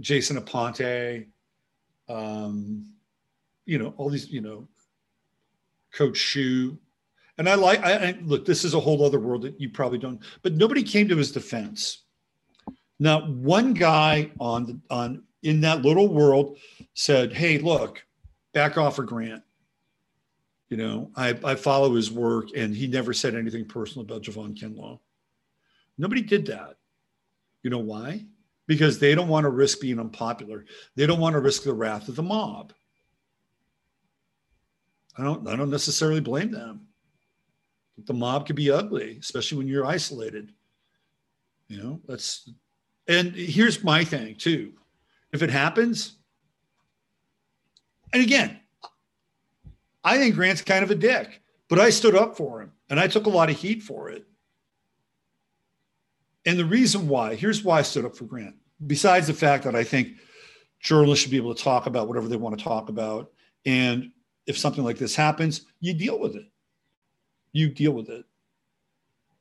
Jason Aponte, you know, all these, you know, Coach Shue. And I look, this is a whole other world that you probably don't, but nobody came to his defense. Not one guy in that little world said, hey, look, back off of Grant. You know, I follow his work, and he never said anything personal about Javon Kinlaw. Nobody did that. You know why? Because they don't want to risk being unpopular. They don't want to risk the wrath of the mob. I don't necessarily blame them. The mob could be ugly, especially when you're isolated. You know, and here's my thing too. If it happens, and again, I think Grant's kind of a dick, but I stood up for him, and I took a lot of heat for it. And the reason why, here's why I stood up for Grant. Besides the fact that I think journalists should be able to talk about whatever they want to talk about, and if something like this happens, you deal with it. You deal with it.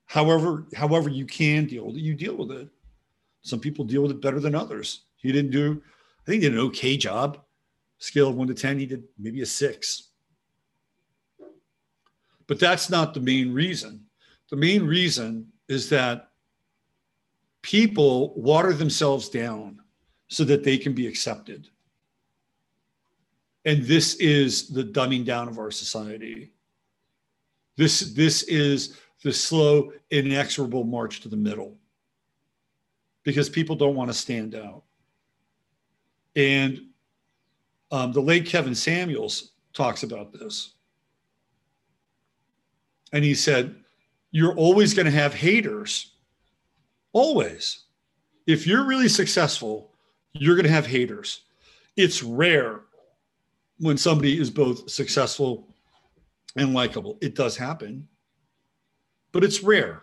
However you can deal with it, you deal with it. Some people deal with it better than others. He didn't do, I think he did an okay job. Scale of 1 to 10, he did maybe a 6. But that's not the main reason. The main reason is that people water themselves down so that they can be accepted. And this is the dumbing down of our society. This is the slow, inexorable march to the middle, because people don't want to stand out. And the late Kevin Samuels talks about this. And he said, you're always going to have haters. Always. If you're really successful, you're going to have haters. It's rare when somebody is both successful and likable. It does happen, but it's rare.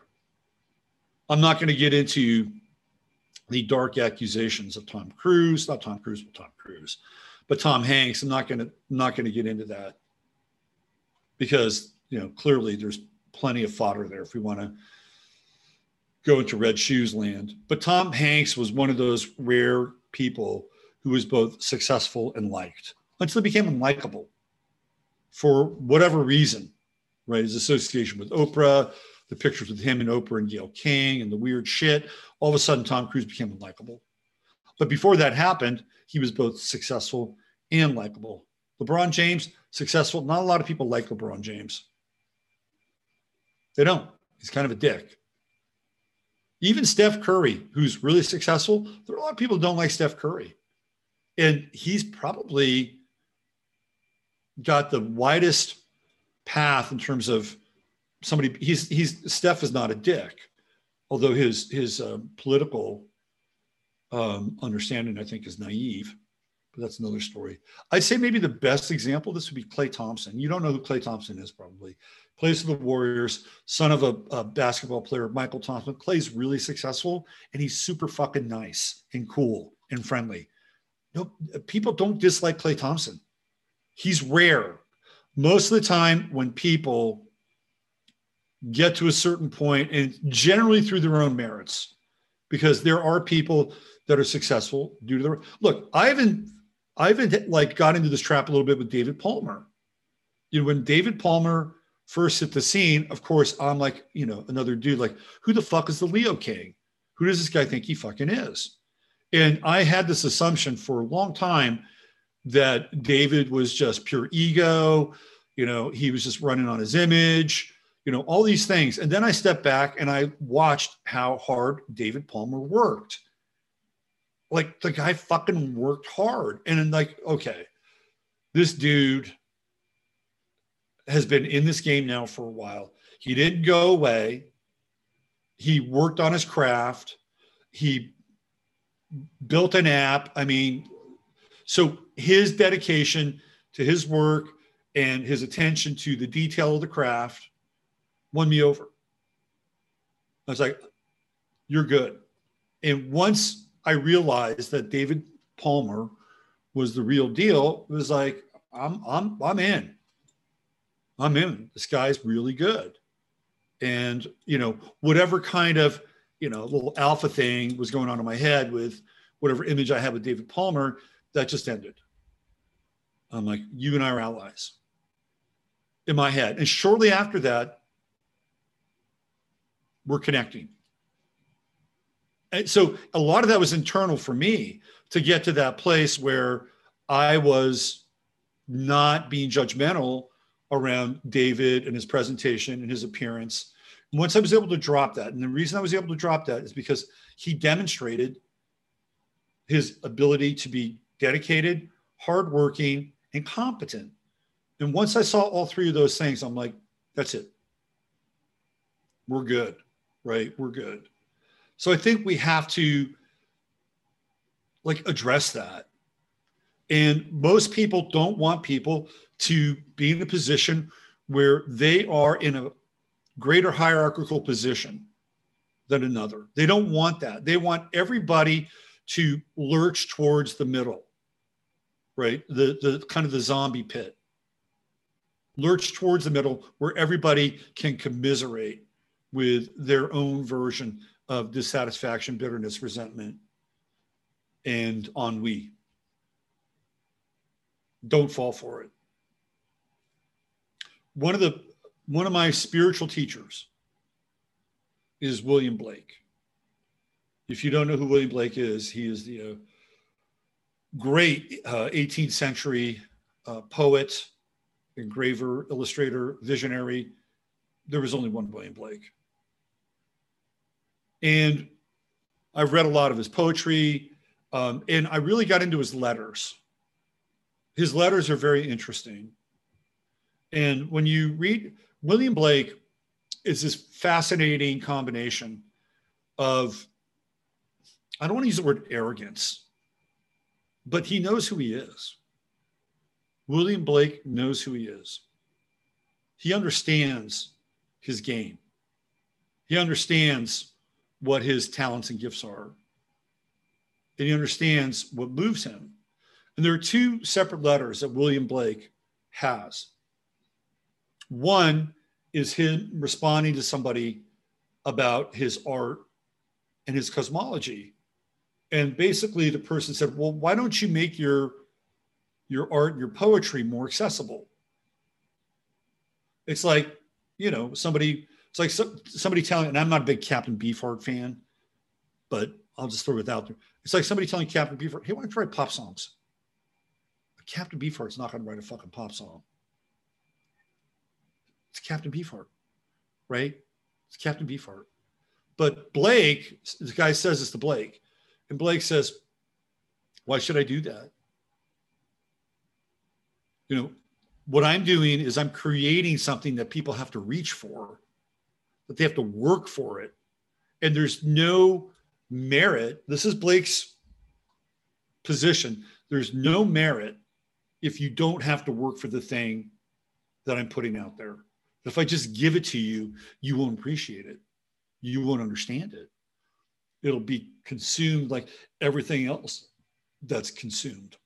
I'm not going to get into the dark accusations of Tom Cruise, not Tom Cruise, but Tom Cruise, but Tom Hanks. I'm not going to get into that, because, you know, clearly there's plenty of fodder there if we want to go into Red Shoes land. But Tom Hanks was one of those rare people who was both successful and liked until he became unlikable for whatever reason, right? His association with Oprah, the pictures with him and Oprah and Gayle King and the weird shit. All of a sudden, Tom Cruise became unlikable. But before that happened, he was both successful and likable. LeBron James, successful. Not a lot of people like LeBron James. They don't. He's kind of a dick. Even Steph Curry, who's really successful, there are a lot of people who don't like Steph Curry. And he's probably got the widest path in terms of somebody. Steph is not a dick, although his political understanding, I think, is naive. But that's another story. I'd say maybe the best example of this would be Klay Thompson. You don't know who Klay Thompson is, probably. Plays for the Warriors, son of a basketball player, Michael Thompson. Klay's really successful, and he's super fucking nice and cool and friendly. No, people don't dislike Klay Thompson. He's rare. Most of the time when people get to a certain point, and generally through their own merits, because there are people that are successful due to their... Look, I even got into this trap a little bit with David Palmer. You know, when David Palmer first hit the scene, of course, I'm like, you know, another dude, like, who the fuck is the Leo King? Who does this guy think he fucking is? And I had this assumption for a long time that David was just pure ego. You know, he was just running on his image, you know, all these things. And then I stepped back and I watched how hard David Palmer worked. Like, the guy fucking worked hard. And I'm like, okay, this dude has been in this game now for a while. He didn't go away. He worked on his craft. He built an app. I mean, so his dedication to his work and his attention to the detail of the craft won me over. I was like, you're good. And once I realized that David Palmer was the real deal, it was like, I'm in. I'm in. This guy's really good. And, you know, whatever kind of, you know, little alpha thing was going on in my head with whatever image I had with David Palmer, that just ended. I'm like, you and I are allies in my head. And shortly after that, we're connecting. And so a lot of that was internal for me to get to that place where I was not being judgmental around David and his presentation and his appearance. And once I was able to drop that, and the reason I was able to drop that is because he demonstrated his ability to be dedicated, hardworking, and competent. And once I saw all three of those things, I'm like, that's it. We're good, right? We're good. So I think we have to, like, address that. And most people don't want people to be in a position where they are in a greater hierarchical position than another. They don't want that. They want everybody to lurch towards the middle, right? The kind of the zombie pit. lurch towards the middle where everybody can commiserate with their own version of dissatisfaction, bitterness, resentment, and ennui. Don't fall for it. One of my spiritual teachers is William Blake. If you don't know who William Blake is, he is the great 18th century poet, engraver, illustrator, visionary. There was only one William Blake. And I've read a lot of his poetry, and I really got into his letters. His letters are very interesting. And when you read William Blake, is this fascinating combination of, I don't want to use the word arrogance, but he knows who he is. William Blake knows who he is. He understands his game. He understands what his talents and gifts are. And he understands what moves him. And there are two separate letters that William Blake has. One is him responding to somebody about his art and his cosmology. And basically the person said, well, why don't you make your art and your poetry more accessible? It's like, you know, somebody telling, and I'm not a big Captain Beefheart fan, but I'll just throw it out there. It's like somebody telling Captain Beefheart, hey, why don't you write pop songs? But Captain Beefheart's not going to write a fucking pop song. It's Captain Beefheart, right? It's Captain Beefheart. But Blake, the guy says this to Blake, and Blake says, why should I do that? You know, what I'm doing is I'm creating something that people have to reach for, that they have to work for it. And there's no merit. This is Blake's position. There's no merit if you don't have to work for the thing that I'm putting out there. If I just give it to you, you won't appreciate it. You won't understand it. It'll be consumed like everything else that's consumed.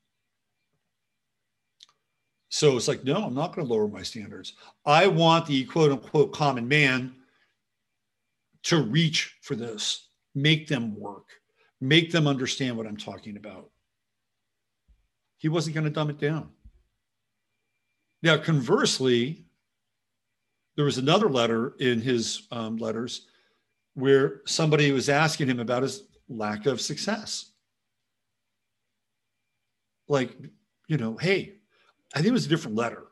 So it's like, no, I'm not going to lower my standards. I want the quote unquote common man to reach for this, make them work, make them understand what I'm talking about. He wasn't going to dumb it down. Now, conversely, there was another letter in his letters where somebody was asking him about his lack of success. Like, you know, hey, I think it was a different letter,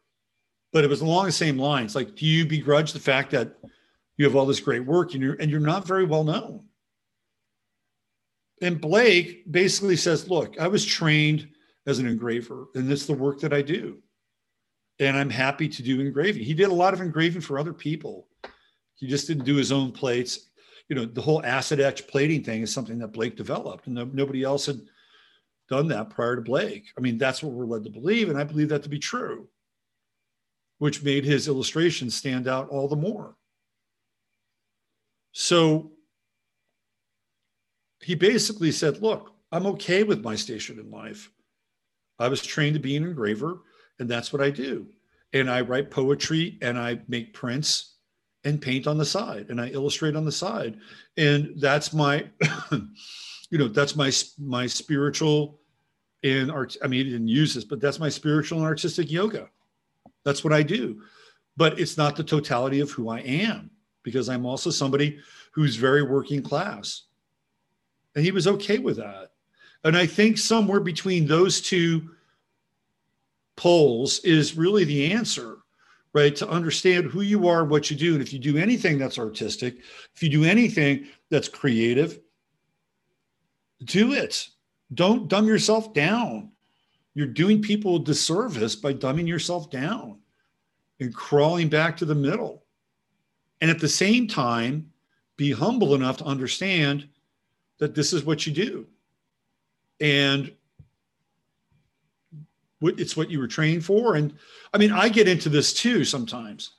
but it was along the same lines. Like, do you begrudge the fact that you have all this great work and you're not very well known? And Blake basically says, look, I was trained as an engraver, and that's the work that I do. And I'm happy to do engraving. He did a lot of engraving for other people. He just didn't do his own plates. You know, the whole acid etch plating thing is something that Blake developed, and nobody else had done that prior to Blake. I mean, that's what we're led to believe, and I believe that to be true, which made his illustrations stand out all the more. So he basically said, look, I'm okay with my station in life. I was trained to be an engraver, and that's what I do. And I write poetry, and I make prints and paint on the side, and I illustrate on the side. And that's my, you know, that's my spiritual and art. I mean, he didn't use this, but that's my spiritual and artistic yoga. That's what I do. But it's not the totality of who I am, because I'm also somebody who's very working class. And he was okay with that. And I think somewhere between those two polls is really the answer, right? To understand who you are, what you do. And if you do anything that's artistic, if you do anything that's creative, do it. Don't dumb yourself down. You're doing people a disservice by dumbing yourself down and crawling back to the middle. And at the same time, be humble enough to understand that this is what you do. And it's what you were trained for. And I mean, I get into this too sometimes.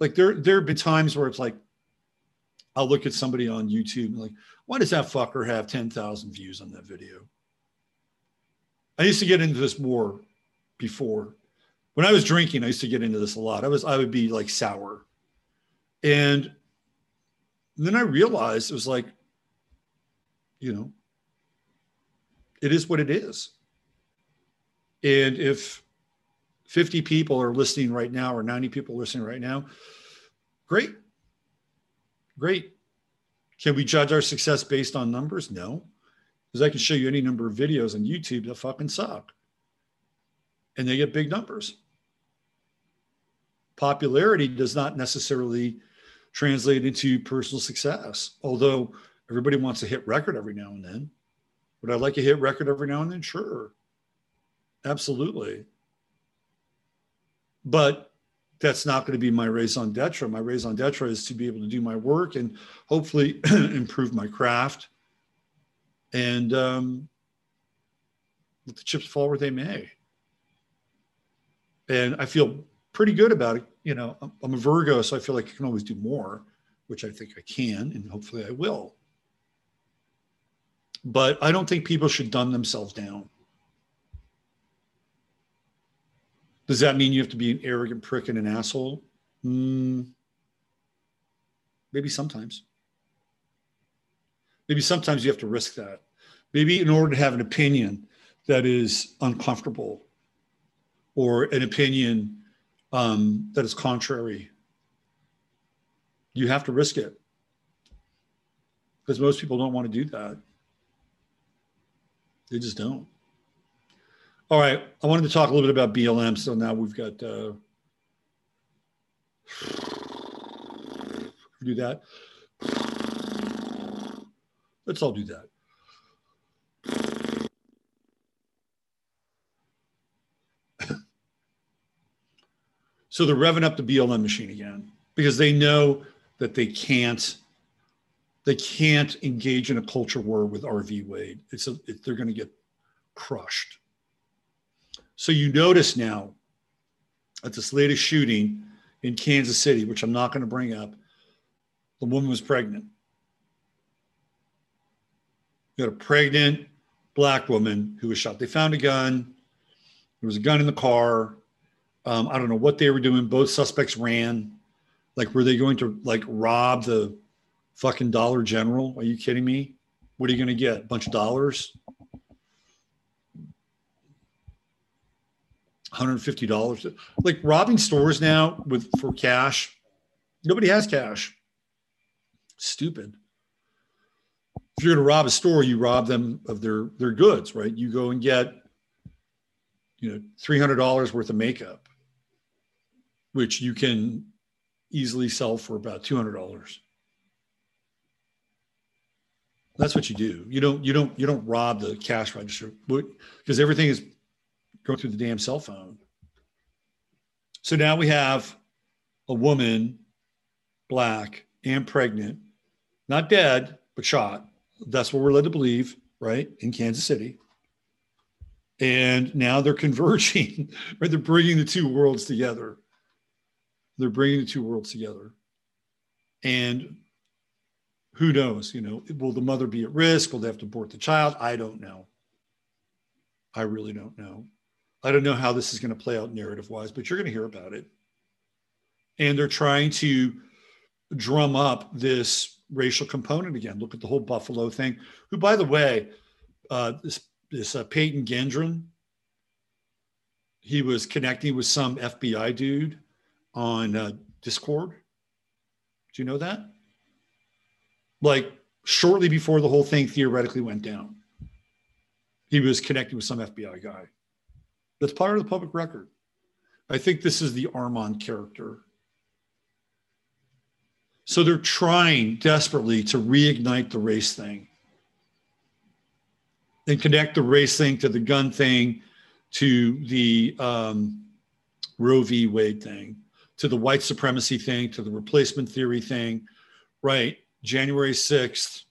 Like there have been times where it's like, I'll look at somebody on YouTube and like, why does that fucker have 10,000 views on that video? I used to get into this more before, when I was drinking, I used to get into this a lot. I would be like sour. And then I realized it was like, you know, it is what it is. And if 50 people are listening right now or 90 people listening right now, great, great. Can we judge our success based on numbers? No, because I can show you any number of videos on YouTube that fucking suck. And they get big numbers. Popularity does not necessarily translate into personal success, although everybody wants a hit record every now and then. Would I like a hit record every now and then? Sure. Absolutely. But that's not going to be my raison d'etre. My raison d'etre is to be able to do my work and hopefully improve my craft and let the chips fall where they may. And I feel pretty good about it. You know, I'm a Virgo, so I feel like I can always do more, which I think I can, and hopefully I will. But I don't think people should dumb themselves down. Does that mean you have to be an arrogant prick and an asshole? Maybe sometimes. Maybe sometimes you have to risk that. Maybe in order to have an opinion that is uncomfortable or an opinion that is contrary, you have to risk it because most people don't want to do that. They just don't. All right, I wanted to talk a little bit about BLM. So now we've got do that. Let's all do that. So they're revving up the BLM machine again because they know that they can't engage in a culture war with RV Wade. They're going to get crushed. So you notice now at this latest shooting in Kansas City, which I'm not going to bring up, the woman was pregnant. You got a pregnant black woman who was shot. They found a gun. There was a gun in the car. I don't know what they were doing. Both suspects ran. Like, were they going to like rob the fucking Dollar General? Are you kidding me? What are you going to get? A bunch of dollars? $150, like robbing stores now for cash. Nobody has cash. Stupid. If you're going to rob a store, you rob them of their goods, right? You go and get, you know, $300 worth of makeup, which you can easily sell for about $200. That's what you do. You don't rob the cash register because everything is going through the damn cell phone. So now we have a woman, black and pregnant, not dead, but shot. That's what we're led to believe, right? In Kansas City. And now they're converging, right? They're bringing the two worlds together. And who knows, you know, will the mother be at risk? Will they have to abort the child? I don't know. I really don't know. I don't know how this is going to play out narrative-wise, but you're going to hear about it. And they're trying to drum up this racial component again. Look at the whole Buffalo thing. Who, by the way, this Peyton Gendron, he was connecting with some FBI dude on Discord. Do you know that? Like shortly before the whole thing theoretically went down, he was connecting with some FBI guy. That's part of the public record. I think this is the Armand character. So they're trying desperately to reignite the race thing and connect the race thing to the gun thing, to the Roe v. Wade thing, to the white supremacy thing, to the replacement theory thing, right? January 6th,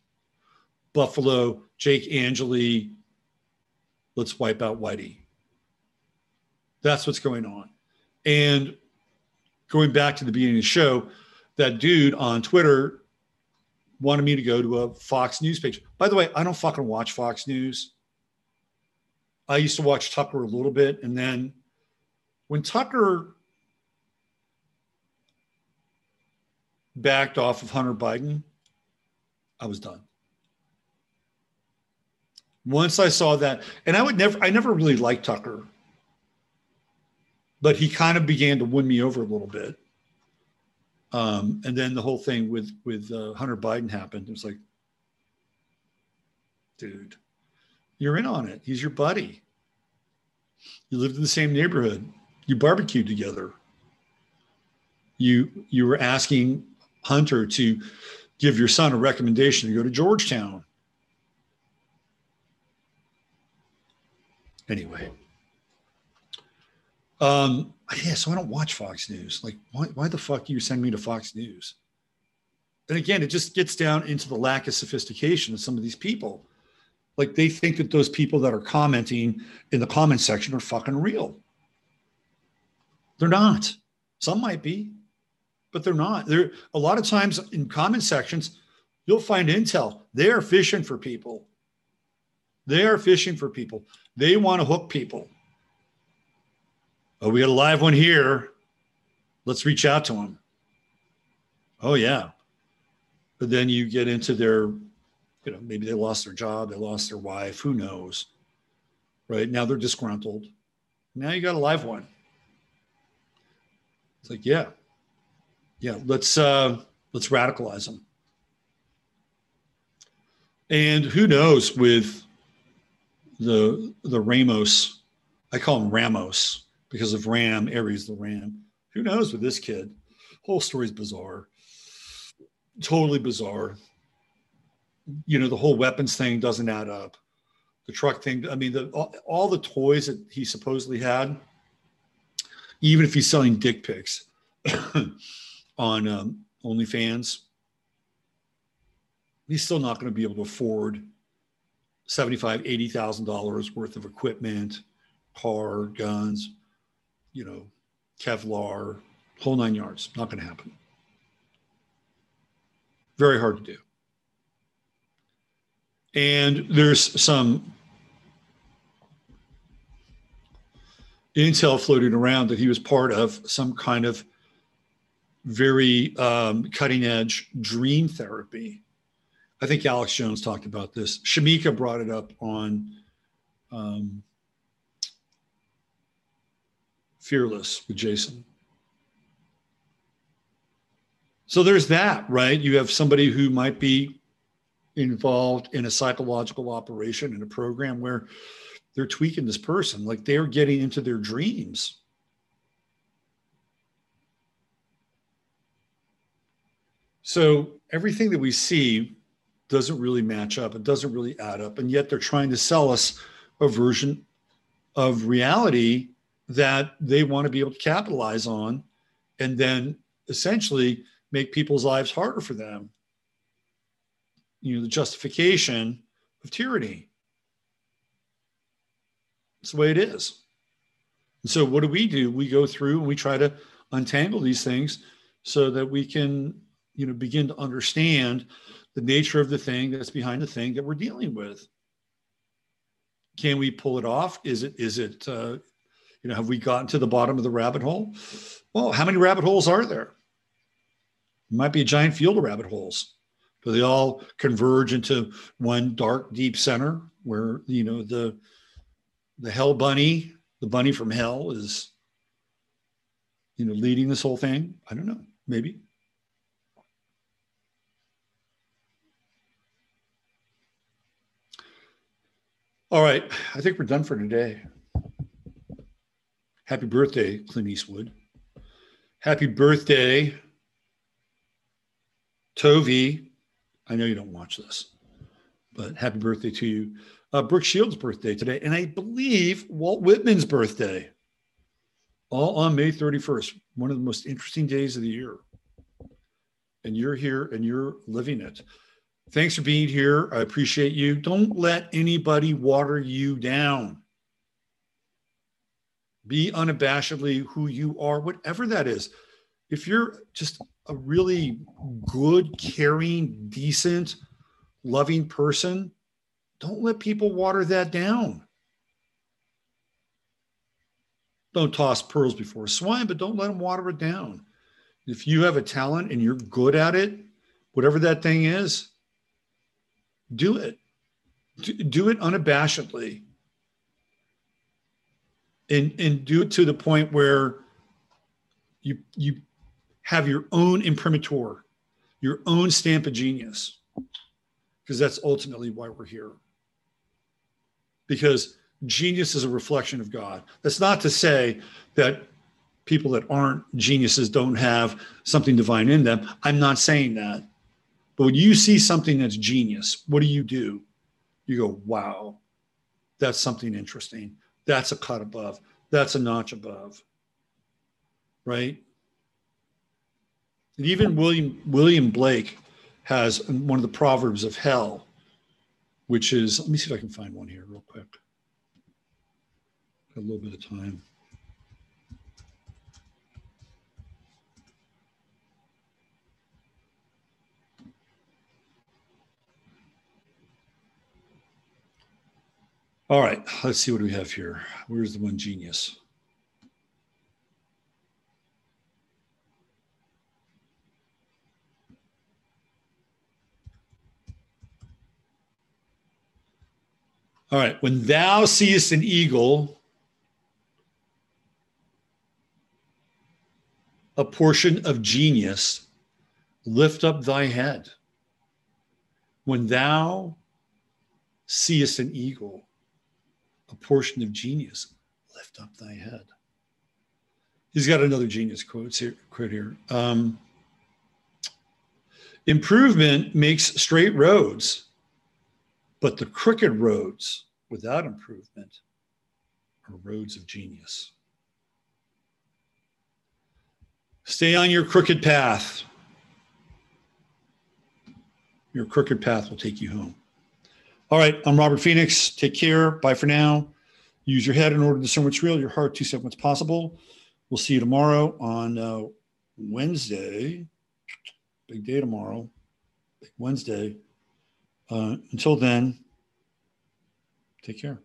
Buffalo, Jake Angeli, let's wipe out Whitey. That's what's going on. And going back to the beginning of the show, that dude on Twitter wanted me to go to a Fox News page. By the way, I don't fucking watch Fox News. I used to watch Tucker a little bit, and then when Tucker backed off of Hunter Biden, I was done. Once I saw that, and I never really liked Tucker, but he kind of began to win me over a little bit. And then the whole thing with Hunter Biden happened. It was like, dude, you're in on it. He's your buddy. You lived in the same neighborhood. You barbecued together. You were asking Hunter to give your son a recommendation to go to Georgetown. Anyway. Yeah, so I don't watch Fox News. Like, why the fuck do you send me to Fox News? And again, it just gets down into the lack of sophistication of some of these people. Like, they think that those people that are commenting in the comment section are fucking real. They're not. Some might be, but they're not. There, a lot of times in comment sections, you'll find intel. They are fishing for people. They are fishing for people. They want to hook people. Oh, we got a live one here. Let's reach out to them. Oh, yeah. But then you get into their... You know, maybe they lost their job, they lost their wife, who knows, right? Now they're disgruntled. Now you got a live one. It's like, yeah, let's radicalize them. And who knows with the Ramos, I call him Ramos because of Ram, Aries the Ram. Who knows with this kid? Whole story's bizarre, totally bizarre. You know, the whole weapons thing doesn't add up. The truck thing, I mean, all the toys that he supposedly had, even if he's selling dick pics on OnlyFans, he's still not going to be able to afford $75,000, $80,000 worth of equipment, car, guns, you know, Kevlar, whole nine yards. Not going to happen. Very hard to do. And there's some intel floating around that he was part of some kind of very cutting-edge dream therapy. I think Alex Jones talked about this. Shamika brought it up on Fearless with Jason. So there's that, right? You have somebody who might be involved in a psychological operation in a program where they're tweaking this person, like they're getting into their dreams. So everything that we see doesn't really match up. It doesn't really add up. And yet they're trying to sell us a version of reality that they want to be able to capitalize on and then essentially make people's lives harder for them. You know, the justification of tyranny. It's the way it is. And so what do? We go through and we try to untangle these things so that we can, you know, begin to understand the nature of the thing that's behind the thing that we're dealing with. Can we pull it off? Is it you know, have we gotten to the bottom of the rabbit hole? Well, how many rabbit holes are there? It might be a giant field of rabbit holes. Do they all converge into one dark, deep center where, you know, the hell bunny, the bunny from hell is, you know, leading this whole thing? I don't know. Maybe. All right. I think we're done for today. Happy birthday, Clint Eastwood. Happy birthday, Tovey. I know you don't watch this, but happy birthday to you. Brooke Shields' birthday today, and I believe Walt Whitman's birthday, all on May 31st, one of the most interesting days of the year. And you're here and you're living it. Thanks for being here. I appreciate you. Don't let anybody water you down. Be unabashedly who you are, whatever that is. If you're just a really good, caring, decent, loving person, don't let people water that down. Don't toss pearls before swine, but don't let them water it down. If you have a talent and you're good at it, whatever that thing is, do it. Do it unabashedly. And do it to the point where you have your own imprimatur, your own stamp of genius, because that's ultimately why we're here. Because genius is a reflection of God. That's not to say that people that aren't geniuses don't have something divine in them. I'm not saying that. But when you see something that's genius, what do? You go, wow, that's something interesting. That's a cut above. That's a notch above. Right? And even William Blake has one of the proverbs of hell, which is, let me see if I can find one here real quick. Got a little bit of time. All right, let's see what we have here. Where's the one genius? All right, when thou seest an eagle, a portion of genius, lift up thy head. When thou seest an eagle, a portion of genius, lift up thy head. He's got another genius quote here. Improvement makes straight roads, but the crooked roads without improvement are roads of genius. Stay on your crooked path. Your crooked path will take you home. All right, I'm Robert Phoenix. Take care. Bye for now. Use your head in order to discern what's real, your heart to set what's possible. We'll see you tomorrow on Wednesday. Big day tomorrow. Big Wednesday. Until then, take care.